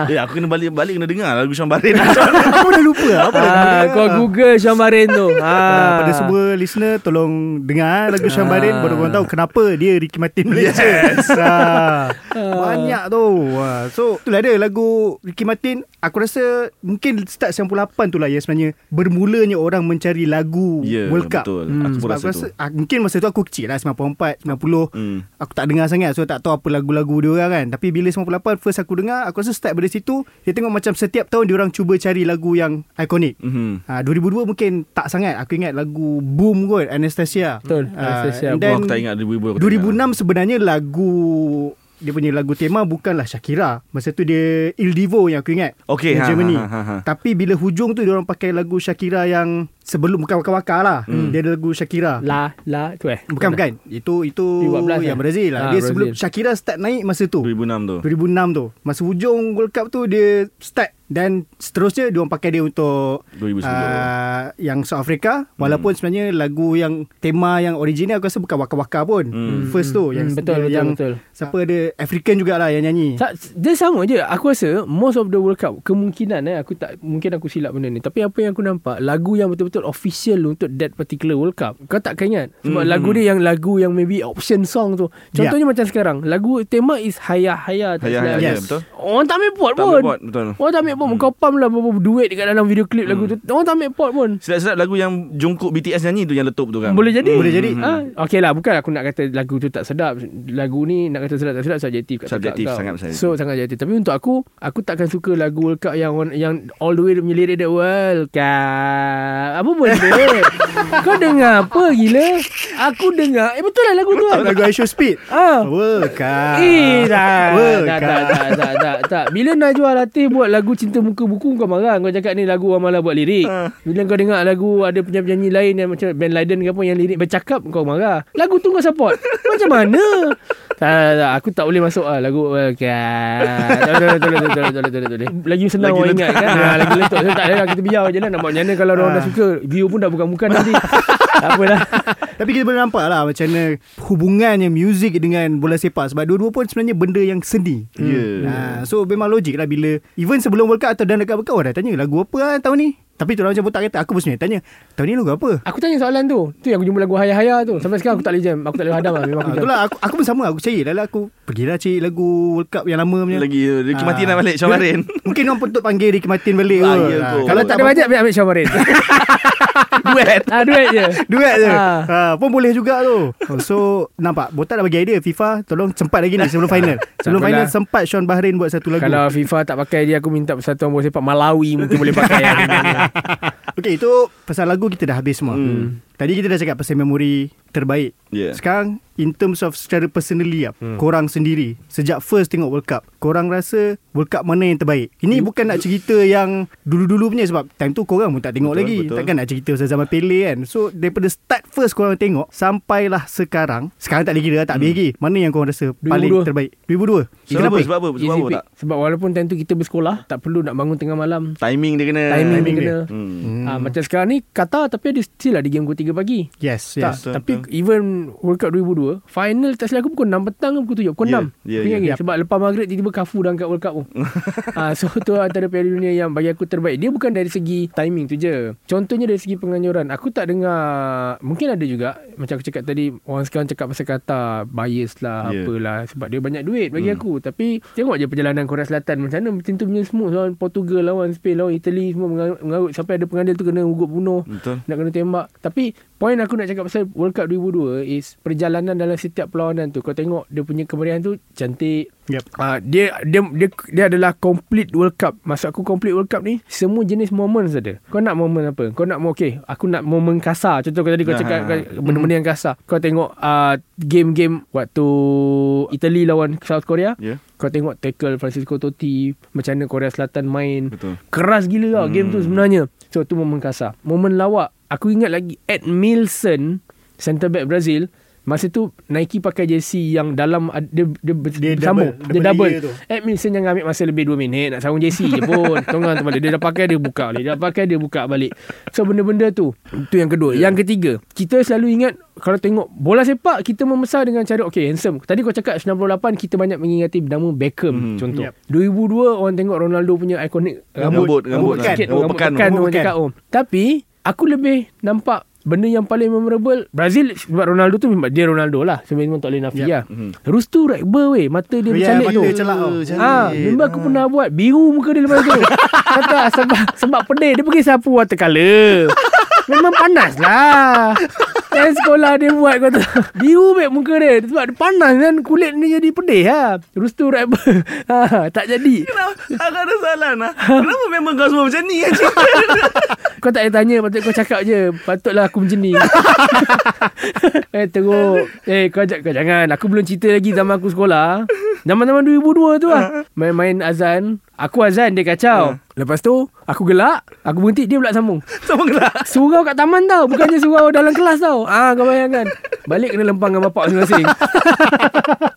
Ya aku kena balik balik kena dengar lagu Syambarin. Aku dah lupa apa ha, dah. Kau Google Syambarin tu. Ha. Pada semua listener tolong dengar lagu Sean Barin ah. baru korang tahu kenapa dia Ricky Martin Malaysia. Yes. ah. Banyak tu. So itulah dia lagu Ricky Martin. Aku rasa mungkin start sembilan puluh lapan tu lah yang sebenarnya bermulanya orang mencari lagu yeah, World Cup. Betul. Hmm. Aku, aku rasa tu. Mungkin masa tu aku kecil lah sembilan puluh empat, sembilan puluh hmm. Aku tak dengar sangat. So tak tahu apa lagu-lagu dia orang kan. Tapi bila sembilan puluh lapan first aku dengar, aku rasa start dari situ. Dia tengok macam setiap tahun dia orang cuba cari lagu yang ikonik. Mm-hmm. Ah, dua ribu dua mungkin tak sangat. Aku ingat lagu Boom kot Anastasia. Uh, dan dua ribu enam ingat. Sebenarnya lagu dia punya lagu tema bukanlah Shakira. Masa tu dia Il Divo yang aku ingat. Okay, ha, Germany. Ha, ha, ha. Tapi bila hujung tu dia orang pakai lagu Shakira yang sebelum bukan Waka Waka lah. Hmm. Dia ada lagu Shakira. La la tu eh. Bukan bukan. Itu itu dua ribu empat belas, yang eh? Brazil lah. Ha, dia Brazil. Sebelum Shakira start naik masa tu. dua ribu enam tu. dua ribu enam tu. Masa hujung World Cup tu dia start. Dan seterusnya dia orang pakai dia untuk uh, yang South Africa walaupun hmm. sebenarnya lagu yang tema yang original aku rasa bukan Waka Waka pun hmm. first tu yang hmm. betul, dia, betul, yang betul. Siapa ada African jugalah yang nyanyi dia sama je aku rasa most of the World Cup kemungkinan eh, aku tak mungkin aku silap benda ni tapi apa yang aku nampak lagu yang betul-betul official untuk that particular World Cup kau tak ingat sebab hmm. lagu dia yang lagu yang maybe option song tu contohnya yeah. macam sekarang lagu tema is Haya Haya tak Haya, Haya yes. betul orang tak ambil pot tak pun ambil pot, betul. Orang tak ambil hmm. kau pam lah berapa duit dekat dalam video klip hmm. lagu tu orang tak ambil pot pun silap-silap lagu yang Jungkook B T S nyanyi tu yang letup tu kan boleh jadi hmm. boleh jadi hmm. ha? Okey lah bukan aku nak kata lagu tu tak sedap lagu ni nak kata sedap tak sedap subjektif kat subjektif kat sangat subjektif so sangat subjektif tapi untuk aku aku takkan suka lagu World Cup yang yang all the way punya lirik dia World Cup apa benda kau dengar apa gila aku dengar eh betul lah lagu tu kan lagu I Show Speed ha. World Cup eh dah tak tak tak tak tak bila Najwa Latif buat lagu Cinta Muka Buku kau marah kau cakap ni lagu orang malah buat lirik uh. Bila kau dengar lagu ada penyanyi-penyanyi lain yang macam Ben Laden ke apa yang lirik bercakap kau marah lagu tu kau support macam mana tak, tak, tak aku tak boleh masuk lah lagu lagi senang orang ingat kan lagi letup so tak ada kita biar je lah nak buat macam mana kalau orang dah suka view pun dah bukan-bukan nanti tak apalah tapi kita boleh nampak lah macam mana hubungannya muzik dengan bola sepak sebab dua-dua pun sebenarnya benda yang seni yeah. So memang logik lah bila even sebelum World Cup atau dah dekat-dekat orang dah tanya lagu apa lah tahun ni Tapi tu orang macam botak kata, aku pun sebenarnya tanya, tahun ni lagu apa? Aku tanya soalan tu. Tu yang aku jumpa lagu Haya-Haya tu. Sampai sekarang aku tak boleh jam. Aku tak boleh hadam lah. Memang aku jam. Itulah, aku, aku pun sama. Aku cari lah lah. Aku pergilah cari lagu World Cup yang lama punya. Lagi Ricky Martin nak balik Syamarin. Mungkin orang patut panggil Ricky Martin balik. Ah, ya, kalau tak ada bajet, biar ambil Syamarin. Duet. Ah, duet je. Duet je. Ah. Ah, pun boleh juga tu. So, nampak. Botak dah bagi idea. FIFA, tolong sempat lagi ni sebelum final. Sebelum final sempat Sean Bahrain buat satu lagu. Kalau FIFA tak pakai dia, aku minta persatuan bola sepak Malawi mungkin boleh pakai. Okay, itu pasal lagu kita dah habis semua. Hmm. Tadi kita dah cakap pasal memori terbaik. Yeah. Sekarang in terms of secara personally lah, hmm. korang sendiri sejak first tengok World Cup, korang rasa World Cup mana yang terbaik? Ini bukan nak cerita yang dulu-dulu punya sebab time tu korang pun tak tengok betul, lagi. Betul. Takkan nak cerita pasal zaman Pele kan. So daripada start first korang tengok sampailah sekarang. Sekarang tak lagi dah tak hmm. lagi. Mana yang korang rasa dua ribu dua paling terbaik? dua ribu dua. So, kenapa? Sebab apa? Sebab apa tak? Sebab walaupun time tu kita bersekolah, tak perlu nak bangun tengah malam. Timing dia kena. Timing, Timing dia kena. Dia. Hmm. Hmm. Ha, macam sekarang ni Qatar tapi ada still ada game pukul tiga pagi. Yes, yes. Tak, tapi even World Cup dua ribu dua final tak silap aku pukul enam petang ke pukul tujuh, pukul yeah, enam. Yeah, yeah, yeah. Sebab lepas maghrib tiba-tiba Kafu dah angkat World Cup tu. uh, so tu antara Piala Dunia yang bagi aku terbaik. Dia bukan dari segi timing tu je. Contohnya dari segi penganjuran. Aku tak dengar, mungkin ada juga macam aku cakap tadi, orang sekarang cakap pasal Qatar bias lah, yeah. apalah sebab dia banyak duit bagi hmm. aku. Tapi tengok je perjalanan Korea Selatan macam mana tentu punya semua lawan Portugal, lawan Spain, lawan Italy semua mengarut sampai ada pengadil tu kena ugut bunuh. Betul. Nak kena tembak. Tapi point aku nak cakap pasal World Cup dua ribu dua is perjalanan dalam setiap perlawanan tu. Kau tengok dia punya kemeriahan tu cantik. Yep. Uh, dia, dia dia dia adalah complete World Cup. Maksud aku complete World Cup ni semua jenis moments ada. Kau nak moment apa? Kau nak okey, aku nak moment kasar. Contoh kau tadi kau cakap kau, benda-benda yang kasar. Kau tengok uh, game-game waktu Italy lawan South Korea. Yeah. Kau tengok tackle Francisco Totti, macam mana Korea Selatan main. Betul. Keras gila lah hmm. game tu sebenarnya. So tu momen kasar. Momen lawak, aku ingat lagi Ed Milson, center back Brazil. Masa tu Nike pakai jersey yang dalam dia, dia, dia sambung, double, dia double. Ed Milson jangan ambil masa lebih dua minit nak sambung jersey je pun. Tengah tu balik. Dia dah pakai dia buka balik. Dia dah pakai dia buka balik. So benda-benda tu. Itu yang kedua. Yeah. Yang ketiga, kita selalu ingat kalau tengok bola sepak kita membesar dengan cara okay handsome. Tadi kau cakap sembilan puluh lapan kita banyak mengingati nama Beckham hmm. contoh. Yep. dua ribu dua orang tengok Ronaldo punya ikonik rambut rambut sikit rambut pekan orang cakap om. Tapi aku lebih nampak benda yang paling memorable Brazil sebab Ronaldo tu memang dia Ronaldo lah. Sebab memang tak boleh nafi yep. lah. Mm-hmm. Terus tu rekber weh. Mata dia yeah, bercalik tu. Ah, memang aku pernah buat biru muka dia lepas tu. Kata sebab sebab pedih dia pergi sapu watercolor. Memang panas lah. Dan sekolah dia buat kau tu. Biru baik muka dia. Sebab dia panas kan. Kulit dia jadi pedih ha. Terus tu rap ha, tak jadi. Kenapa? Aku ada salah lah. Kenapa memang kau semua macam ni? Kau tak payah tanya. Patut kau cakap je. Patutlah aku macam ni. Eh teruk. Eh kau, kau jangan. Aku belum cerita lagi zaman aku sekolah. Zaman-zaman dua ribu dua tu lah. Main-main azan. Aku azan dia kacau. Yeah. Lepas tu aku gelak, aku berhenti dia pula sambung. Sambung gelak. Surau kat taman tau, bukannya surau dalam kelas tau. Ah kau bayangkan. Balik kena lempang dengan bapak masing-masing.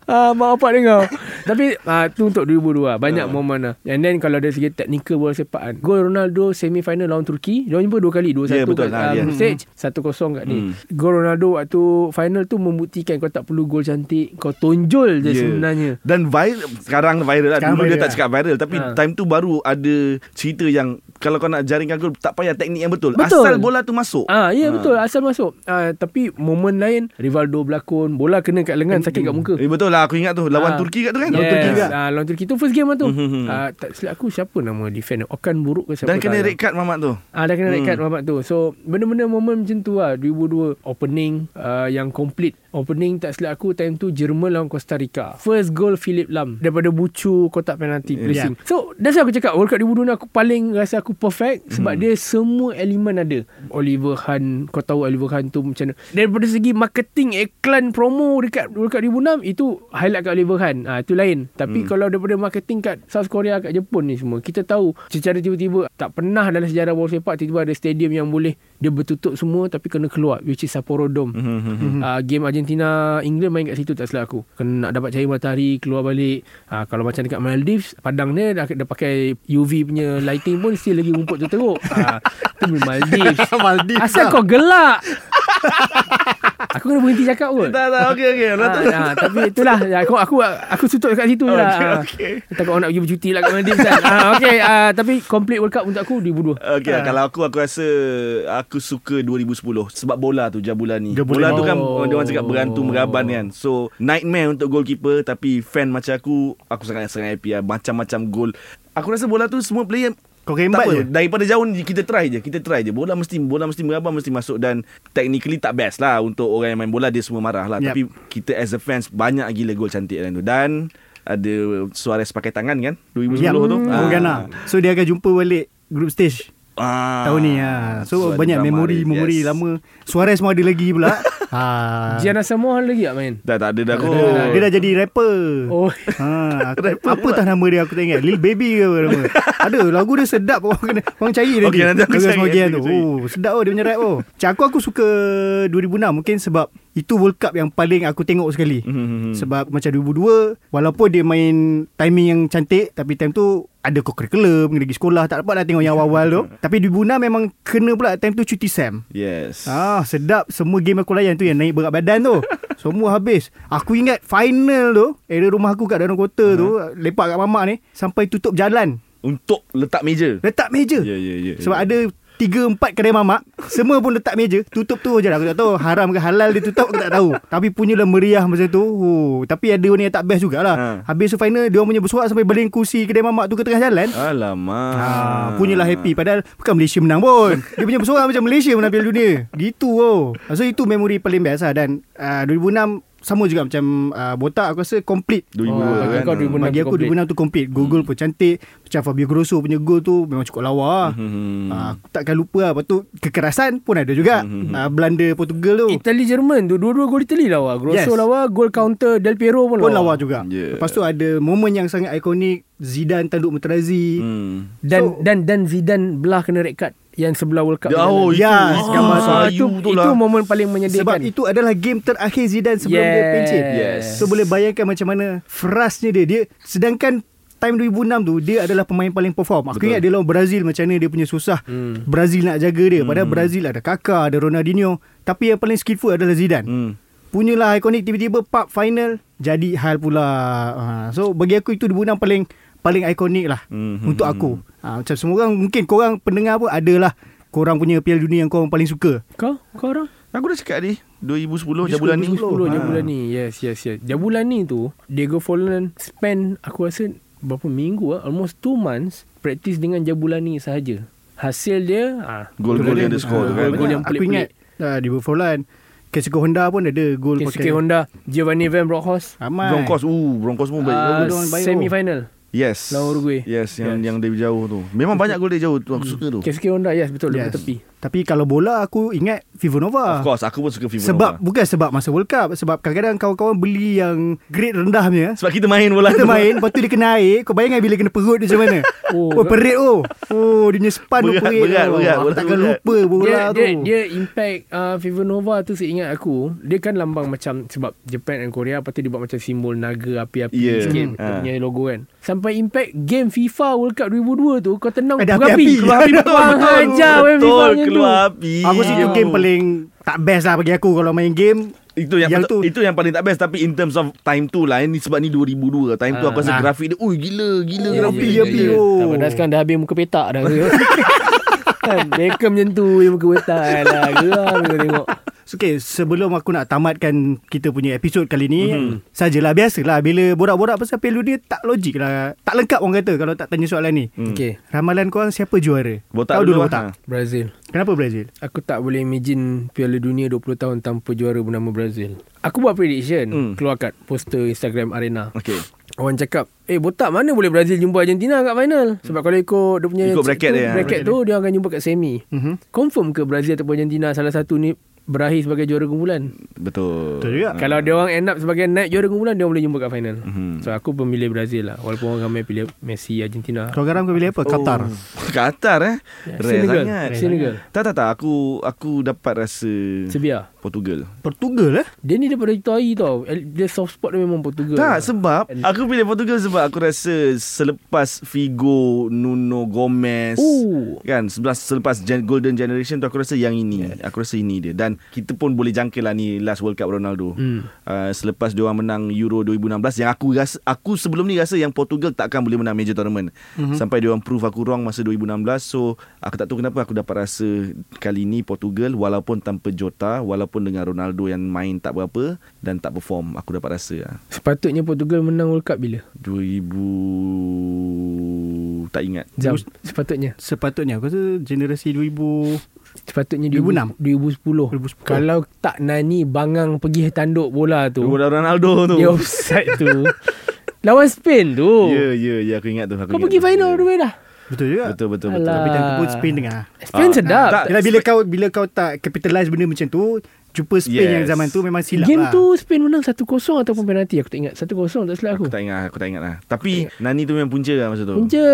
ah mak bapak dengar. Tapi ah tu untuk dua ribu dua banyak uh. momen lah. And then kalau dari segi teknikal bola sepakan, gol Ronaldo semi final lawan Turki, dia jumpa dua kali, dua satu yeah, kat lah, um, yeah. stage, satu kosong kat ni. Mm. Gol Ronaldo waktu final tu membuktikan kau tak perlu gol cantik, kau tonjol je yeah. sebenarnya. Dan viral sekarang viral lah. Sekarang dulu viral dia tak cakap viral tapi uh. time tu baru ada cerita yang kalau kau nak jaringkan gol tak payah teknik yang betul, betul. Asal bola tu masuk. Ah ya yeah, ha. betul asal masuk. Ah, tapi momen lain Rivaldo berlakon, bola kena kat lengan sakit kat muka. Eh, betul lah aku ingat tu lawan ha. Turki kat tu kan. Yes. Lawan Turki juga. Ah lawan Turki tu first game lah tu. Mm-hmm. Ah tak silap aku siapa nama defender Okan Buruk ke siapa. Dan kena red card mamat tu. Ah dah kena mm. red card mamat tu. So benda-benda momen macam tu lah dua ribu dua opening uh, yang complete. Opening tak silap aku time tu Jerman lawan Costa Rica. First goal Philip Lam daripada bucu kotak penalti yeah. pressing. So that's what aku cakap World Cup dua ribu dua ni aku paling rasa aku perfect sebab mm. dia semua elemen ada. Oliver Kahn, kau tahu Oliver Kahn tu macam mana. Daripada segi marketing, iklan, promo dekat World Cup dua ribu enam itu highlight kat Oliver Kahn. Ah ha, itu lain. Tapi mm. kalau daripada marketing kat South Korea, kat Jepun ni semua, kita tahu secara tiba-tiba tak pernah dalam sejarah bola sepak tiba-tiba ada stadium yang boleh dia bertutup semua tapi kena keluar which is Sapporo Dome. Mm-hmm. Uh, game Argentina Argentina England main kat situ tak salah aku. Kena nak dapat cahaya matahari keluar balik. Ha, kalau macam dekat Maldives padang dia dah, dah pakai U V punya lighting pun still lagi rumput tu teruk. Ha, tu Maldives. Maldives. Asal kau gelak. Aku kena berhenti cakap pun. Tak tak okey okey. Ha, nah, tapi itulah aku aku aku tutup dekat situ okay, lah. Okey okey. Takut nak pergi bercuti lah kat Maldives kan. Ha okey uh, tapi complete World Cup untuk aku dua ribu dua. Okey ha. Kalau aku aku rasa aku suka dua ribu sepuluh sebab bola tu Jabulani. Bola tu kan oh. dia orang cakap berantu meraban kan. So nightmare untuk goalkeeper tapi fan macam aku aku sangat sangat happy lah. Macam-macam gol. Aku rasa bola tu semua player kau rembat je. Daripada jauh kita try je, kita try je. Bola mesti bola mesti merabah, mesti masuk dan technically tak best lah untuk orang yang main bola, dia semua marah lah. Yep. Tapi kita as a fans banyak gila gol cantik dalam tu dan ada Suarez pakai tangan kan dua ribu sepuluh yep. tu. Ah. So dia akan jumpa balik group stage. Ah. Tahun ni ah. So, so banyak memori-memori yes. lama. Suarez semua ada lagi pula. Ha. Jiana Samoa lagi tak main? Dah tak ada dah kot. Oh. Dia dah jadi rapper. Oh. Ha, aku, rapper apa tak nama dia aku tak ingat. Lil Baby ke apa nama. Ada lagu dia sedap orang kena orang cari tadi. Okey nanti aku cari tu. Oh, sedap oh dia punya rap oh. Macam aku aku suka dua ribu enam mungkin sebab itu World Cup yang paling aku tengok sekali. Mm-hmm. Sebab macam dua ribu dua walaupun dia main timing yang cantik tapi time tu ada co-curriculum, pergi sekolah tak dapat nak tengok yang awal-awal tu. Tapi dua ribu enam memang kena pula time tu cuti SAM. Yes. Ah, sedap semua game aku layan tu yang naik berat badan tu. Semua habis. Aku ingat final tu, area rumah aku kat dalam kota tu, uh-huh. lepak kat mamak ni sampai tutup jalan untuk letak meja. Letak meja. Ya yeah, ya yeah, ya. Yeah, Sebab yeah. ada tiga empat kedai mamak, semua pun letak meja, tutup tu je lah. Aku tak tahu haram ke halal dia tutup, aku tak tahu. Tapi punyalah meriah masa tu. Oh, tapi ada orang yang tak best jugalah. Ha. Habis tu final dia orang punya bersuara sampai baling kursi kedai mamak tu ke tengah jalan. Alamak. Ha, punyalah happy padahal bukan Malaysia menang pun. Dia punya bersuara macam Malaysia menang Piala Dunia. Gitu oh. So itu memori paling best lah. Dan uh, dua ribu enam sama juga macam uh, Botak aku rasa complete. Oh, kan? Bagi aku dua ribu enam tu complete. Google hmm. pun cantik. Macam Fabio Grosso punya goal tu memang cukup lawa. Hmm. Uh, aku takkan lupa lah. Lepas tu kekerasan pun ada juga. Hmm. Uh, Belanda, Portugal tu. Italy, Jerman tu. Dua-dua gol Italy lawa. Grosso yes. lawa. Gol counter Del Piero pun lawa. Pun lawa juga. Yeah. Lepas tu ada momen yang sangat ikonik. Zidane tanduk Materazzi. Hmm. Dan, so, dan, dan Zidane belah kena red card. Yang sebelah World Cup. Oh ya, yes, gambar ah, itu itu lah. Momen paling menyedihkan. Sebab itu adalah game terakhir Zidane sebelum yes. dia pencet. Yes. So boleh bayangkan macam mana frustnya dia. Dia sedangkan time dua ribu enam tu dia adalah pemain paling perform. Aku Betul. ingat dia lawan Brazil macam mana dia punya susah. Hmm. Brazil nak jaga dia. Padahal hmm. Brazil ada Kaká, ada Ronaldinho, tapi yang paling skillful adalah Zidane. Hmm. Punyalah ikonik tiba-tiba part final jadi hal pula. So bagi aku itu dua ribu enam paling paling ikonik lah mm-hmm. untuk aku. Ha, macam semua orang, mungkin korang pendengar pun adalah korang punya Piala Dunia yang korang paling suka. Kau? Kau orang? Aku dah cakap ni. dua ribu sepuluh, dua ribu sepuluh Jabulani. dua ribu sepuluh, ha. Jabulani. Yes, yes, yes. Jabulani tu, Diego Forlán spend aku rasa berapa minggu, almost two months practice dengan Jabulani sahaja. Hasil dia, ha, gol-gol yang dia score. Ha, gol yang pelik-pelik. Aku ingat ha, Diego Forlán. K S K Honda pun ada gol. K S K Honda. Giovanni Van Bronckhorst. Bronckhorst. Uh, Bronckhorst pun baik. Uh, Semi-final. Yes. Lawan Uruguay. Yes, yang yes. yang dari jauh tu. Memang banyak gol dari jauh tu aku hmm. suka tu. K S K Honda yes betul yes. dekat tepi. Tapi kalau bola aku ingat Fevernova. Of course aku pun suka Fevernova. Sebab bukan sebab masa World Cup, sebab kadang-kadang kawan-kawan beli yang grade rendahnya. Sebab kita main bola. Kita tu. main, lepas tu dia kena air. Kau bayangkan bila kena perut dia macam mana? Oh, oh perit oh. Oh, dia punya span berat, perit. Berat, oh. berat, berat, takkan berat. lupa bola dia, tu. Dia, dia impact uh, Fevernova tu saya ingat aku. Dia kan lambang macam sebab Japan dan Korea lepas tu dia buat macam simbol naga api-api yeah. sikit hmm. punya logo kan. Sampai impact game FIFA World Cup dua ribu dua tu kau tenang keluar api. Keluar api hajar FIFA tu. Api. Aku rasa itu game paling tak best lah bagi aku kalau main game. Itu yang, yang patut, itu yang paling tak best. Tapi in terms of time tu lah ini, sebab ni dua ribu dua time ha, tu aku rasa ha. grafik dia ui gila gila yeah, grafik yeah, api yeah, oh. Dah sekarang dah habis muka petak dah. Kan Beckham macam tu yang muka petak lah. Geram kita tengok. Okay, sebelum aku nak tamatkan kita punya episod kali ni mm-hmm. sajalah biasalah bila borak-borak pasal Piala Dunia tak logik lah, tak lengkap orang kata kalau tak tanya soalan ni. Mm. Okay. Ramalan korang siapa juara? Botak Kau dulu Botak. Ha. Brazil. Kenapa Brazil? Aku tak boleh imagine Piala Dunia dua puluh tahun tanpa juara bernama Brazil. Aku buat prediction, mm. keluar kat poster Instagram Arena. Okay. Orang cakap, eh Botak mana boleh Brazil jumpa Argentina kat final? Sebab kalau ikut dia punya ikut bracket, tu, dia, bracket dia. tu dia akan jumpa kat semi. Mm-hmm. Confirm ke Brazil ataupun Argentina salah satu ni berakhir sebagai juara kumpulan? Betul. Betul juga. Kalau dia orang end up sebagai naib juara kumpulan, dia orang boleh jumpa kat final. Mm-hmm. So aku pemilih Brazil lah. Walaupun orang ramai pilih Messi, Argentina. Kau garam kau pilih apa? Oh. Qatar. Qatar eh? Yeah, Senegal. Senegal. Tak tak tak. Aku aku dapat rasa Serbia. Portugal. Portugal eh? Dia ni daripada Itali tau. Dia soft spot dia memang Portugal. Tak lah. Sebab aku pilih Portugal sebab aku rasa selepas Figo, Nuno Gomes, ooh, kan sebelas selepas Golden Generation tu aku rasa yang ini. Aku rasa ini dia. Dan kita pun boleh jangka lah ni last World Cup Ronaldo. Hmm. Uh, selepas dia orang menang Euro dua ribu enam belas yang aku rasa, aku sebelum ni rasa yang Portugal takkan boleh menang major tournament. Mm-hmm. Sampai dia orang prove aku wrong masa dua ribu enam belas. So aku tak tahu kenapa aku dapat rasa kali ni Portugal walaupun tanpa Jota, walaupun dengan Ronaldo yang main tak berapa dan tak perform, aku dapat rasa. Sepatutnya Portugal menang World Cup bila? dua ribu tak ingat. Jam. Sepatutnya. Sepatutnya aku rasa generasi dua ribu sepatutnya dua ribu enam dua ribu sepuluh Kalau tak Nani Bangang pergi tanduk bola tu, bola Ronaldo tu, dia offside tu lawan Spain tu. Ya yeah, ya yeah, ya yeah, aku ingat tu. Aku kau ingat pergi tu. Final dua dah. Betul juga. Betul betul betul. Alah. Tapi jangan pun Spain dengar. Spain ah, sedap. Tak, bila, bila kau bila kau tak capitalize benda macam tu, jumpa Spain yes. yang zaman tu memang silap game lah. Game tu Spain menang satu kosong ataupun penalti. Aku tak ingat satu kosong tak silap aku. Aku tak ingat Aku tak ingat lah. Tapi Nani tu memang punca lah masa tu. Punca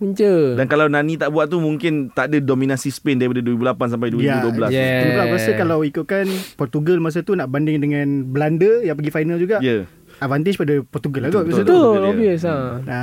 Punca Dan kalau Nani tak buat tu, mungkin tak ada dominasi Spain daripada dua ribu lapan sampai dua ribu dua belas. yeah. Yeah. So, aku rasa kalau ikutkan Portugal masa tu nak banding dengan Belanda yang pergi final juga, yeah, advantage pada Portugal lah kot. Betul, betul, betul, betul obvious lah. ha.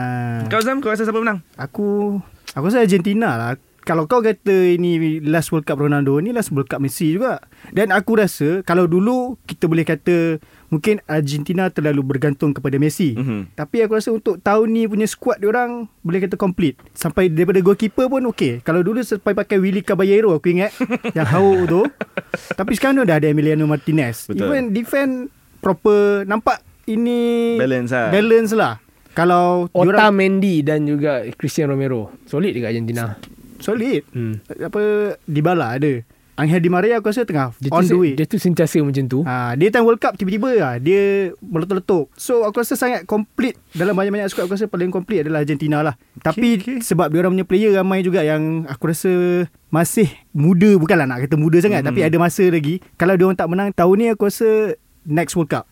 Kau Zam, kau rasa siapa menang? Aku Aku rasa Argentina lah. Kalau kau kata ini last World Cup Ronaldo, ni last World Cup Messi juga. Dan aku rasa kalau dulu kita boleh kata mungkin Argentina terlalu bergantung kepada Messi. Mm-hmm. Tapi aku rasa untuk tahun ni punya squad diorang boleh kata complete. Sampai daripada goalkeeper pun okey. Kalau dulu sampai pakai Willy Caballero aku ingat yang hau tu. Tapi sekarang dah ada Emiliano Martinez. Betul. Even defend proper, nampak ini balance lah. Balance lah. Kalau Otamendi dan juga Christian Romero solid dekat Argentina. Solid. Hmm. Apa Dybala ada. Angel Di Maria aku rasa tengah dia on tu, the way. Dia tu sentiasa macam tu. Ha, dia time World Cup tiba-tiba lah, dia meletup-letup. So aku rasa sangat complete dalam banyak-banyak squad. Aku rasa paling complete adalah Argentina lah. Tapi okay, okay. sebab dia orang punya player ramai juga yang aku rasa masih muda, bukanlah nak kata muda sangat, hmm. tapi ada masa lagi. Kalau dia orang tak menang tahun ni aku rasa next World Cup.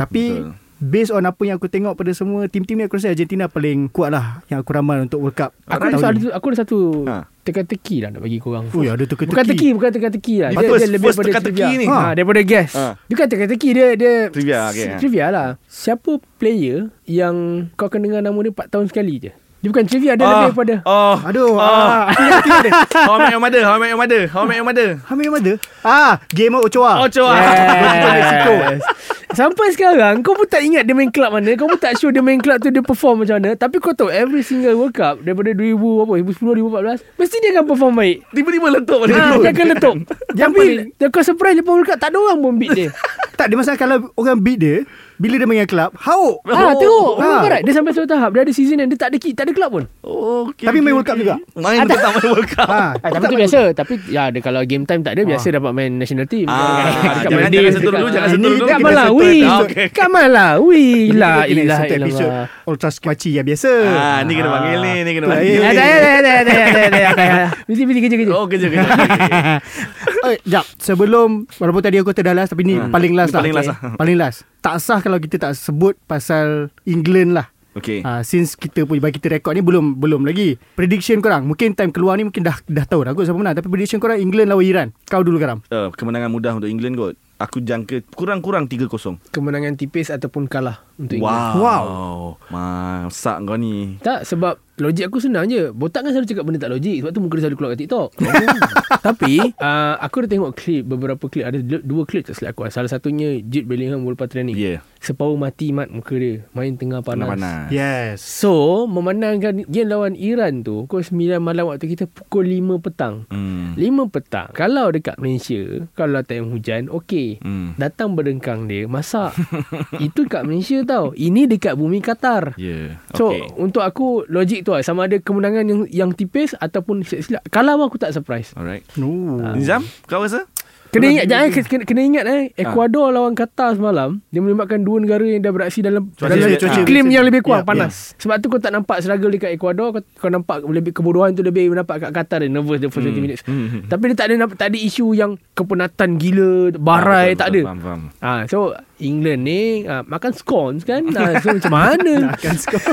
Tapi betul. Based on apa yang aku tengok pada semua tim-tim ni, aku rasa Argentina paling kuat lah yang aku ramal untuk World Cup. Aku ada satu, aku ada satu ha. teka-teki lah nak bagi korang. Oh ya, ada teka-teki. Bukan teki, bukan teka-teki lah. Dia, first, dia lebih first daripada trivia ni. Ha, daripada guess. Ha. Bukan teka-teki, dia dia trivia, okay, trivia lah. Siapa player yang kau akan dengar nama dia empat tahun sekali je? Dia bukan trivia, dia oh, lebih daripada oh, aduh oh. ah. How many your mother? How many your mother? How many your mother? How many your mother? Ah, gamer Ochoa. Ochoa. Yes. Sampai sekarang kau pun tak ingat dia main club mana, kau pun tak sure dia main club tu dia perform macam mana. Tapi kau tahu every single World Cup daripada dua ribu sepuluh dua ribu empat belas mesti dia akan perform baik. Tiba-tiba letup balik. Ah, dia akan letup. Tapi dia kau surprise lepas World Cup tak ada orang pun beat dia. Tak, dia masalah kalau orang beat dia bila dia main club, hauk. Ah, tengok. Ha. Dia sampai suatu tahap dia ada season yang dia tak ada key, tak ada club pun. Oh, okay, tapi okay, main World Cup okay. juga. Main ah, tak, tak main World Cup. Ha, ah, tapi tu biasa. Tapi ya dia kalau game time tak ada, biasa ah. dapat main national team. Ah, kan, jangan jangan sentuh dulu, jangan sentuh dulu. Come lah, we. Come lah, we. Lah, ilah, ilah. Ultras Kuaci ya biasa. Ah, ni kena panggil ni, ni kena panggil. Ada, ada, ada, ada, ada. Mesti mesti kerja kerja. Oh, kerja kerja. Oi, jap. Sebelum walaupun tadi aku terdalas tapi ni paling last lah. Paling last. Paling last. Tak sah kalau kita tak sebut pasal England lah. Okay. Ha, since kita punya bagi kita rekod ni belum belum lagi. Prediction korang, mungkin time keluar ni mungkin dah dah tahu dah kot siapa menang. Tapi prediction korang England lawan Iran. Kau dulu Karam. Uh, kemenangan mudah untuk England kot. Aku jangka kurang-kurang tiga kosong. Kemenangan tipis ataupun kalah untuk England. Wow, wow. Masak kau ni. Tak, sebab logik aku senang je. Botak kan selalu cakap benda tak logik. Sebab tu muka dia selalu keluar kat TikTok. Tapi uh, aku dah tengok klip, beberapa klip. Ada dua klip tak silap aku. Salah satunya Jude Bellingham lepas training. yeah. Separuh mati mat muka dia. Main tengah panas. Tengah panas. Yes. So memandangkan game lawan Iran tu pukul sembilan malam waktu kita, pukul lima petang. mm. lima petang kalau dekat Malaysia, kalau time hujan okay. Hmm. Datang berdengkang dia masak. Itu kat Malaysia tau. Ini dekat bumi Qatar. yeah. okay. So untuk aku logik tu lah. Sama ada kemenangan yang, yang tipis ataupun silap. Kalah pun aku tak surprise. Alright. no. uh. Nizam, kau rasa? Kena ingat, jangan kena, kena ingat eh Ecuador ha. lawan Qatar semalam, dia melibatkan dua negara yang dah beraksi dalam iklim yang lebih kurang yeah, panas. yeah. Sebab tu kau tak nampak struggle dekat Ecuador, kau, kau nampak lebih kebodohan tu lebih nampak kat Qatar. Dia nervous the first twenty minutes. hmm. Tapi dia tak ada tak ada isu yang kepenatan gila, barai ha, betul, tak betul, ada. Faham, faham. Ha, so England ni uh, makan scones kan. uh, So macam mana makan scones.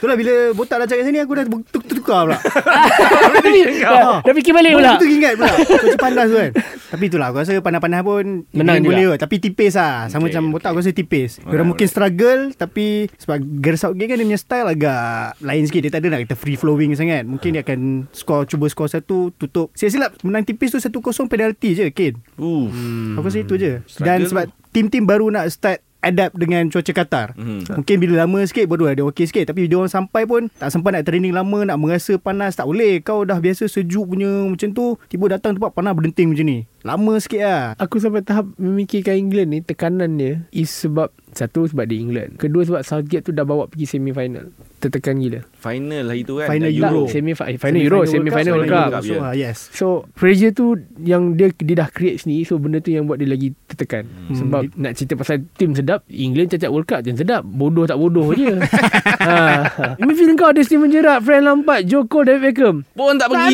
Itulah bila Botak dah cakap sini, aku dah tukar pula. Dah, dah fikir balik pula, betul ingat pula. Macam panas tu kan. Tapi itulah, aku rasa panas-panas pun menang boleh kot. Tapi tipis lah, sama okay. macam Botak aku rasa tipis. Diorang mungkin struggle, tapi sebab Gersautgate kan dia punya style agak lain sikit. Dia tak ada nak kata free flowing sangat. Mungkin dia akan score, cuba score satu, tutup. Silap-silap menang tipis tu satu kosong penalti je Ken. hmm. Aku rasa itu je. Dan struggle sebab tim-tim baru nak start adapt dengan cuaca Qatar. hmm. Mungkin bila lama sikit baru ada okey sikit. Tapi dia orang sampai pun tak sempat nak training lama, nak merasa panas. Tak boleh. Kau dah biasa sejuk punya macam tu, tiba datang tempat panas berdenting macam ni. Lama sikit lah. Aku sampai tahap memikirkan England ni, tekanan dia is sebab, satu sebab dia England, kedua sebab Southgate tu dah bawa pergi semi-final. Tertekan gila. Final lah itu kan. Final Euro, semi-final, final Euro, semi-final World Cup. So, yeah. yes. so pressure tu yang dia, dia dah create sendiri. So benda tu yang buat dia lagi tertekan. hmm. Sebab hmm. nak cerita pasal tim sedap, England cacat World Cup macam sedap. Bodoh tak bodoh je. ha. Midfield kau ada Steven Gerrard, Frank Lampard, Joe Cole, David Beckham, pun tak pergi.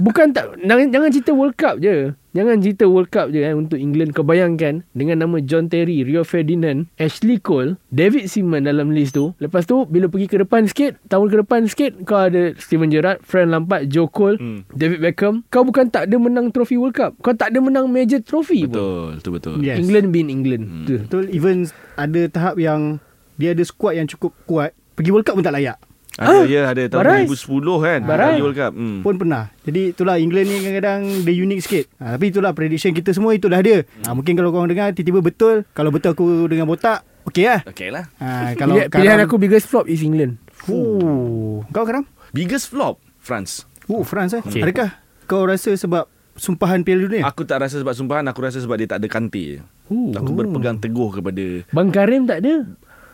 Bukan tak, jangan cerita World Cup je, jangan cerita World Cup je kan. Untuk England, kau bayangkan dengan nama John Terry, Rio Ferdinand, Ashley Cole, David Seaman dalam list tu. Lepas tu bila pergi ke depan sikit, tahun ke depan sikit, kau ada Steven Gerrard, Frank Lampard, Joe Cole, hmm. David Beckham. Kau bukan tak ada menang trofi World Cup, kau tak ada menang major trofi pun. Betul, betul. Yes. England being England. hmm. Betul. Betul. Even ada tahap yang dia ada squad yang cukup kuat, pergi World Cup pun tak layak. Ada, ah, ya, ada tahun Barais. dua ribu sepuluh kan, pergi World Cup. Hmm. Pun pernah. Jadi itulah England ni kadang-kadang dia unik sikit. Ha, tapi itulah prediction kita semua, itulah dia. Ha, mungkin kalau korang dengar tiba-tiba betul, kalau betul aku dengan Botak, okey lah. Okey lah. Ha, kalau pilihan, Karam, pilihan aku biggest flop is England. Ooh. Kau Karam? Biggest flop France. Oh, France eh. Okay. Adakah kau rasa sebab sumpahan Piala Dunia? Aku tak rasa sebab sumpahan, aku rasa sebab dia tak ada Kante. Ooh. Aku berpegang teguh kepada Bang Karim tak ada.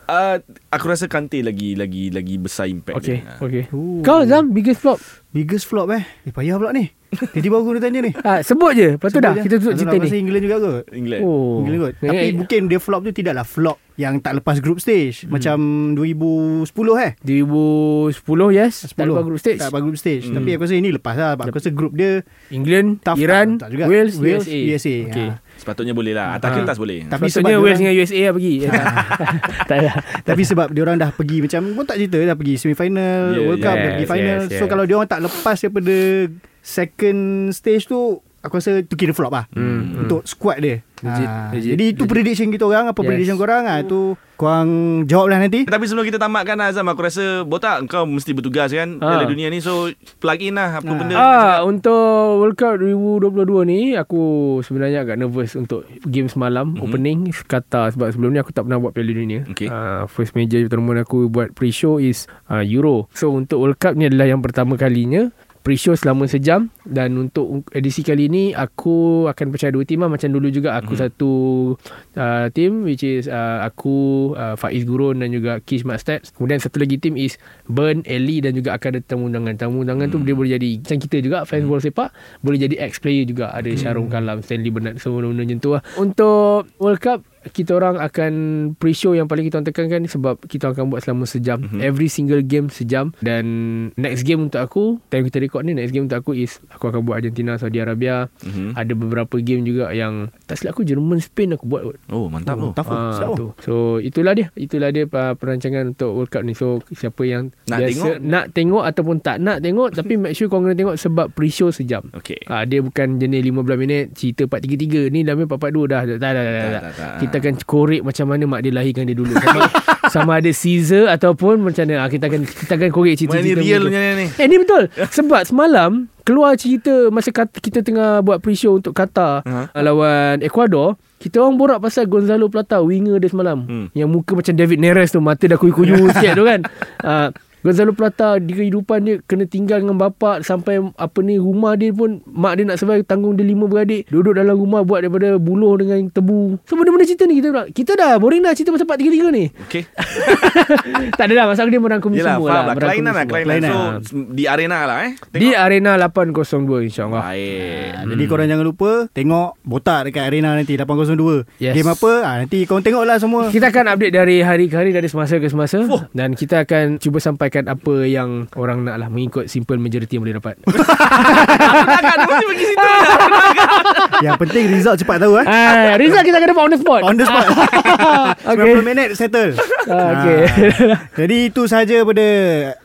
Uh, aku rasa Kante lagi lagi lagi besar impact okay, dia. Okay. Ooh. Kau Zam, biggest flop. Biggest flop eh. Eh payah pula ni. Jadi baru aku tanya ni. Ha, sebut je. Lepas tu sebut dah je. Kita tutup cerita ni. Aku rasa England juga kot. England. Oh. England kot. Tapi yeah, mungkin dia flop tu tidaklah flop yang tak lepas group stage. Hmm. Macam dua ribu sepuluh eh. dua ribu sepuluh yes. sepuluh. Tak lepas group stage. Tak lepas group stage. Hmm. Tapi aku rasa ini lepas lah. Aku rasa group dia England, tough, Iran, tak, tak Wales, Wales, U S A. U S A. Okay. Ha. Sepatutnya boleh lah. Atas ha. kertas boleh. Tapi sepatutnya Wales dengan U S A lah pergi. Tak ada. Tapi sebab diorang dah pergi macam, pun tak cerita, dah pergi semifinal, yeah, World Cup, yes, dah pergi final. Yes, yes. So kalau diorang tak lepas daripada second stage tu, aku rasa tu kira flop lah. Hmm, untuk hmm. squad dia. Legit, ha. legit, Jadi itu legit. prediction kita orang. Apa yes. prediction korang lah. Itu korang jawab lah nanti. Tapi sebelum kita tamatkan Azam, aku rasa Botak kau mesti bertugas kan ha. dalam dunia ni. So plug in lah apa ha. benda ha. Untuk World Cup dua ribu dua puluh dua ni, aku sebenarnya agak nervous untuk game semalam. mm-hmm. Opening Qatar. Sebab sebelum ni aku tak pernah buat Piala Dunia. okay. uh, First major tournament aku buat pre-show is uh, Euro. So untuk World Cup ni adalah yang pertama kalinya pre-show selama sejam. Dan untuk edisi kali ni, aku akan pecah dua tim lah. Macam dulu juga aku hmm. satu uh, tim, which is uh, aku, uh, Faiz Gurun dan juga Kish Makstats. Kemudian satu lagi tim is Burn, Ellie, dan juga akan ada tamu undangan. Tamu undangan hmm. tu dia boleh jadi macam kita juga, fans hmm. bola sepak, boleh jadi ex-player juga. Ada hmm. Syahrul Kalam, Stanley Bernard, semua benda macam tu lah. Untuk World Cup, kita orang akan pre-show yang paling kita orang tekankan, sebab kita akan buat selama sejam. mm-hmm. Every single game sejam. Dan next game untuk aku, time kita record ni, next game untuk aku is aku akan buat Argentina, Saudi Arabia. mm-hmm. Ada beberapa game juga yang tak silap aku Jerman, Spain aku buat. Oh mantap. oh, mantap oh. Ha, tu. So itulah dia, itulah dia perancangan untuk World Cup ni. So siapa yang nak biasa tengok, nak tengok ataupun tak nak tengok, tapi make sure korang kena tengok sebab pre-show sejam. okay. ha, Dia bukan jenis lima belas minit cerita part tiga puluh tiga ni, dah main part dua dah. Tak, tak, tak, tak, tak, tak. Kita akan korek macam mana mak dia lahirkan dia dulu, sama, sama ada Caesar ataupun macam mana. Kita akan, kita akan korek cerita-cerita ni, realnya ni. Eh ni betul. Sebab semalam keluar cerita masa kita tengah buat pre-show untuk Qatar uh-huh. lawan Ecuador, kita orang borak pasal Gonzalo Plata, winger dia semalam, hmm. yang muka macam David Neres tu, mata dah kuyu-kuyu sikit tu kan. uh, Gonzalo Plata di kehidupan dia kena tinggal dengan bapak sampai apa ni, rumah dia pun mak dia nak survive, tanggung dia lima beradik, duduk dalam rumah buat daripada buluh dengan tebu. So benda-benda cerita ni kita dah, kita dah boring dah cerita pasal part tiga puluh tiga ni. Okey. Tak ada dah, masa aku dia merangkum yelah, semua lah. Yelah, faham lah. Klainan lah. So di arena lah eh. Tengok. Di arena lapan kosong dua insyaAllah. Baik. Ha, hmm. Jadi korang jangan lupa tengok Botak dekat arena nanti lapan kosong dua. Yes. Game apa? Ha, nanti korang tengok lah semua. Kita akan update dari hari ke hari, dari semasa ke semasa. Oh. Dan kita akan cuba sampai menyampaikan apa yang orang nak lah, mengikut simple majority yang boleh dapat. Takkan mesti pergi situ. Yang penting result cepat tahu eh. Ah, result kita kena on the spot. On the spot. Okay. sembilan puluh minit settle. Okey. Jadi itu sahaja pada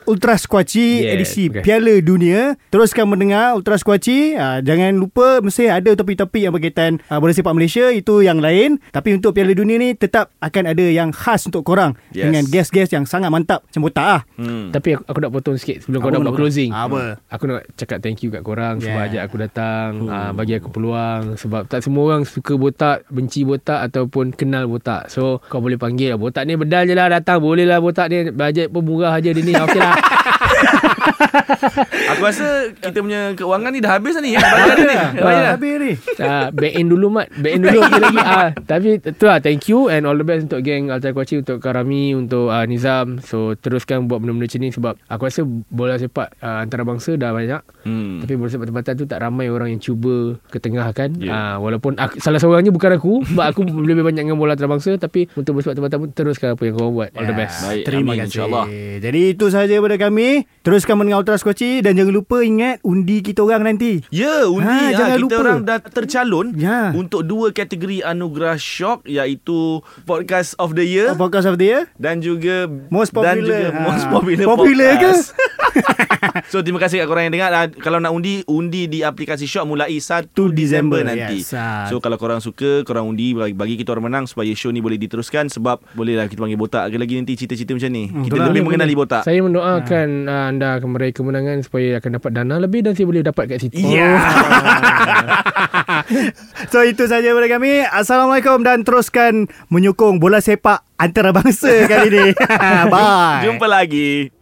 Ultras Kuaci yeah, edisi okay. Piala Dunia. Teruskan mendengar Ultras Kuaci. Jangan lupa mesti ada topik-topik yang berkaitan bola sepak Malaysia, itu yang lain. Tapi untuk Piala Dunia ni tetap akan ada yang khas untuk korang yes. dengan guest-guest yang sangat mantap macam Botak lah. Hmm. Tapi aku, aku nak potong sikit sebelum korang buat closing. Apa? Aku nak cakap thank you kat korang yeah. sebab ajak aku datang, hmm. aa, bagi aku peluang, sebab tak semua orang suka Botak, benci Botak ataupun kenal Botak. So kau boleh panggil Botak ni bedal je lah, datang boleh lah Botak ni, bajet pun murah je dia ni. Okey lah. Aku rasa kita punya kewangan ni dah habis lah ni. Bayar ni. Bayar habis ni. Back end dulu Mat. Back end dulu lagi. Ah, tapi tu lah, thank you and all the best untuk geng Ultras Kuaci, untuk Karami, untuk uh, Nizam. So teruskan buat benda-benda macam ni, sebab aku rasa bola sepak uh, antarabangsa dah banyak. Hmm. Tapi bola sepak tempatan tu tak ramai orang yang cuba ketengahkan. Yeah. Uh, walaupun aku, salah seorangnya bukan aku, sebab aku lebih banyak dengan bola antarabangsa, tapi untuk bola sepak tempatan pun teruskan apa yang korang buat. All yeah. the best. Baik, terima kasih insya-Allah. Jadi itu sahaja pada kami. Teruskan mendengar Ultras Kuaci dan jangan lupa ingat undi kita orang nanti. Ya, yeah, undi ha, jangan ha, kita lupa. Orang dah tercalon yeah. untuk dua kategori anugerah Shock, iaitu Podcast of the Year, oh, Podcast of the Year dan juga Most Popular, dan juga ha. Most Popular, popular Podcast. So terima kasih kepada korang yang dengar. Kalau nak undi, undi di aplikasi Shock mulai satu Disember nanti. Yes. So kalau korang suka, korang undi bagi, bagi kita orang menang supaya show ni boleh diteruskan, sebab bolehlah kita panggil Botak lagi-lagi nanti cerita-cerita macam ni. Hmm, kita lebih mengenali Botak. Saya mendoakan ha. anda meraih kemenangan supaya akan dapat dana lebih dan saya boleh dapat kat situ. Yeah. So itu saja pada kami. Assalamualaikum dan teruskan menyokong bola sepak antarabangsa kali ini. Bye. Jumpa lagi.